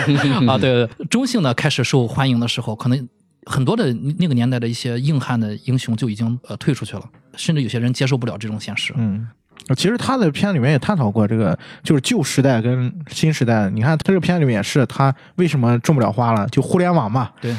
啊，对，中性的开始受欢迎的时候，可能很多的那个年代的一些硬汉的英雄就已经呃退出去了，甚至有些人接受不了这种现实，嗯。其实他的片里面也探讨过这个，就是旧时代跟新时代。你看他这个片里面也是，他为什么种不了花了？就互联网嘛，对，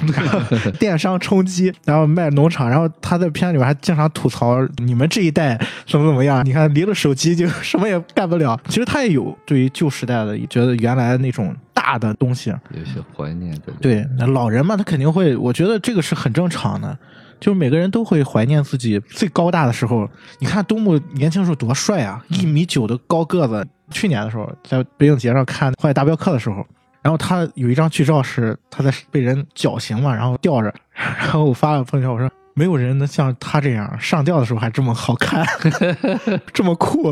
电商冲击，然后卖农场，然后他在片里面还经常吐槽你们这一代怎么怎么样。你看离了手机就什么也干不了。其实他也有对于旧时代的，觉得原来那种大的东西有些怀念的。对，老人嘛，他肯定会，我觉得这个是很正常的。就是每个人都会怀念自己最高大的时候。你看东木年轻时候多帅啊，一米九的高个子。去年的时候在北影节上看《荒野大镖客》的时候，然后他有一张剧照是他在被人绞刑嘛，然后吊着，然后我发了朋友圈，我说没有人能像他这样上吊的时候还这么好看这么酷。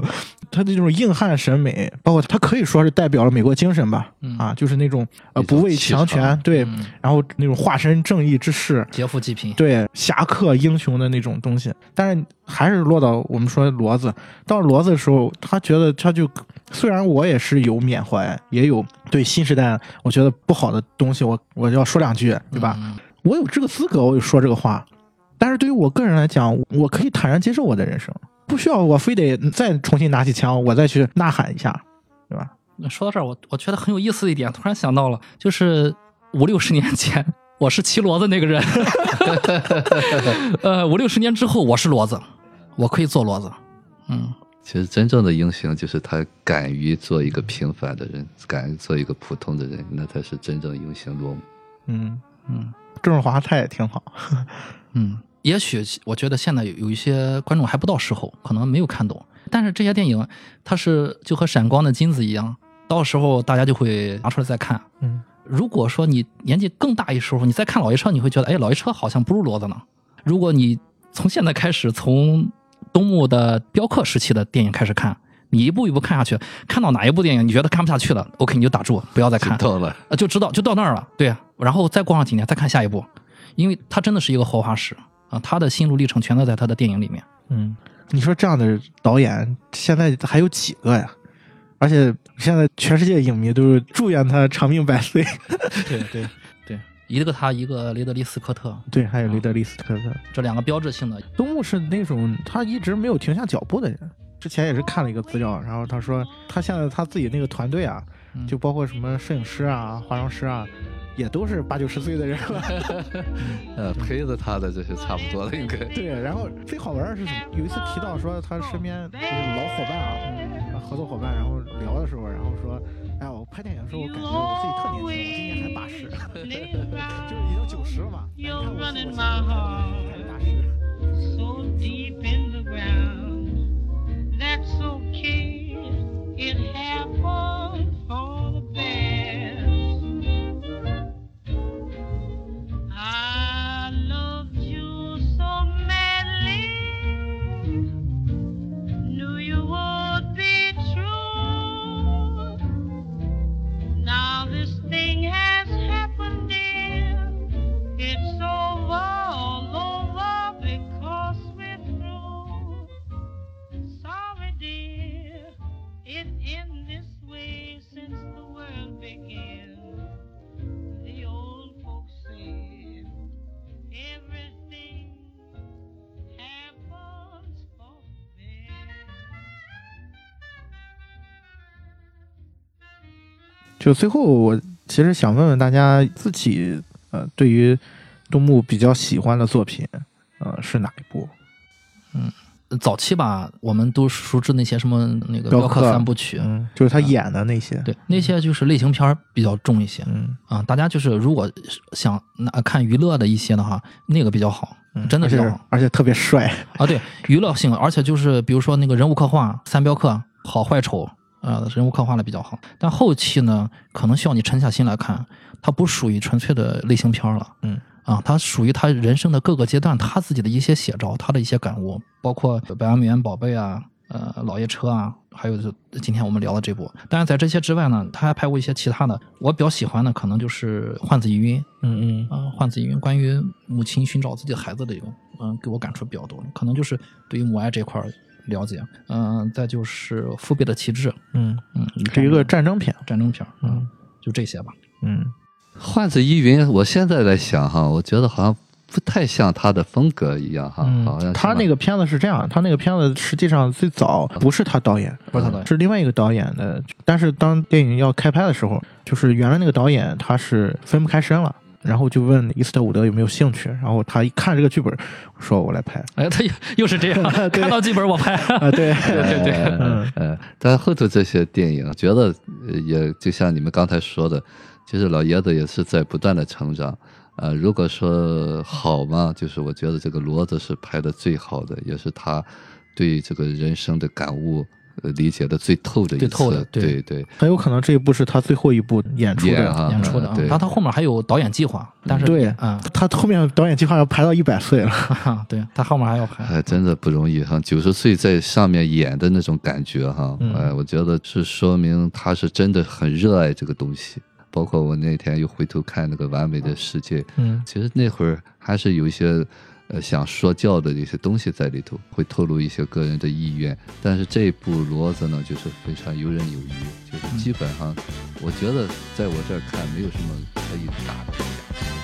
他这种硬汉审美，包括他可以说是代表了美国精神吧，嗯、啊，就是那种呃不畏强权，对、嗯，然后那种化身正义之士，劫富济贫，对，侠客英雄的那种东西。但是还是落到我们说骡子，到骡子的时候，他觉得他就虽然我也是有缅怀，也有对新时代我觉得不好的东西，我我要说两句，对吧？嗯、我有这个资格，我有说这个话。但是对于我个人来讲，我可以坦然接受我的人生。不需要我非得再重新拿起枪我再去呐喊一下，对吧？说到这儿，我我觉得很有意思一点，突然想到了，就是五六十年前我是骑骡子那个人呃，五六十年之后我是骡子，我可以做骡子。嗯，其实真正的英雄就是他敢于做一个平凡的人，敢于做一个普通的人，那才是真正英雄落幕。嗯嗯，郑润华他也挺好嗯，也许我觉得现在有一些观众还不到时候，可能没有看懂，但是这些电影它是就和闪光的金子一样，到时候大家就会拿出来再看。嗯，如果说你年纪更大一时候，你再看老爷车，你会觉得哎，老爷车好像不如骡子呢。如果你从现在开始，从东木的镖客时期的电影开始看，你一步一步看下去，看到哪一部电影你觉得看不下去了 OK 你就打住，不要再看，知道了、呃、就知道就到那儿了，对，然后再过上几年再看下一部，因为它真的是一个豪华史啊，他的心路历程全都在他的电影里面。嗯，你说这样的导演现在还有几个呀？而且现在全世界影迷都是祝愿他长命百岁。对对对，一个他，一个雷德利·斯科特，对，还有雷德利·斯科特、啊，这两个标志性的。东木是那种他一直没有停下脚步的人。之前也是看了一个资料，然后他说他现在他自己那个团队啊，嗯、就包括什么摄影师啊、化妆师啊。也都是八九十岁的人了呃陪着他的这些差不多的应该对。然后最好玩的是什么，有一次提到说他身边就是老伙伴啊，合作伙伴，然后聊的时候，然后说哎，我拍电影的时候我感觉我自己特年轻，我今年还八十就是已经九十了嘛，你看我我现在还八十。So deep in the ground, that's okay, it happens for the best.I loved you so madly, knew you would be true. Now this thing has happened, dear. It's over, all over, because we're through. Sorry, dear, it's in this way since the world began. The old folks say.Everything happens for them。 就最后我其实想问问大家自己呃对于东木比较喜欢的作品呃是哪一部。嗯，早期吧，我们都熟知那些什么那个镖客三部曲、嗯、就是他演的那些、啊、对，那些就是类型片比较重一些。嗯啊，大家就是如果想看娱乐的一些的话，那个比较好，真的比较好、嗯、而且, 而且特别帅啊，对，娱乐性，而且就是比如说那个人物刻画，三镖客好坏丑呃，人物刻画的比较好。但后期呢可能需要你沉下心来看，它不属于纯粹的类型片了。嗯啊，他属于他人生的各个阶段他自己的一些写照，他的一些感悟，包括百万美元宝贝啊，呃老爷车啊，还有就今天我们聊的这部。当然在这些之外呢，他还拍过一些其他的，我比较喜欢的可能就是幻子疑云，嗯嗯啊、呃、幻子疑云关于母亲寻找自己的孩子的一种，嗯、呃、给我感触比较多，可能就是对于母爱这块了解。嗯、呃、再就是父辈的旗帜，嗯嗯，是一个战争片，战争片，嗯，就这些吧。嗯，幻子疑云我现在在想哈，我觉得好像不太像他的风格一样哈，嗯、好像他那个片子是这样，他那个片子实际上最早不是他导演，不是他导演，是另外一个导演的。但是当电影要开拍的时候，就是原来那个导演他是分不开身了，然后就问伊斯特伍德有没有兴趣，然后他一看这个剧本，说我来拍。哎，他 又, 又是这样，看到剧本我拍。啊，对对对，嗯嗯。但后头这些电影，觉得也就像你们刚才说的，就是老爷子也是在不断的成长。呃，如果说好嘛，就是我觉得这个骡子是拍的最好的，也是他对这个人生的感悟、呃、理解的最透的一次。最透的，对对对。很有可能这一部是他最后一部演出的， yeah, 啊、演出的。然、嗯、后他后面还有导演计划，但是、嗯、对啊、嗯，他后面导演计划要排到一百岁了，啊、对他后面还要排，哎、真的不容易哈。九十岁在上面演的那种感觉哈，嗯、哎，我觉得是说明他是真的很热爱这个东西。包括我那天又回头看那个完美的世界，嗯，其实那会儿还是有一些呃想说教的一些东西在里头，会透露一些个人的意愿。但是这一部骡子呢，就是非常游刃有余，就是基本上我觉得在我这儿看没有什么可以打的。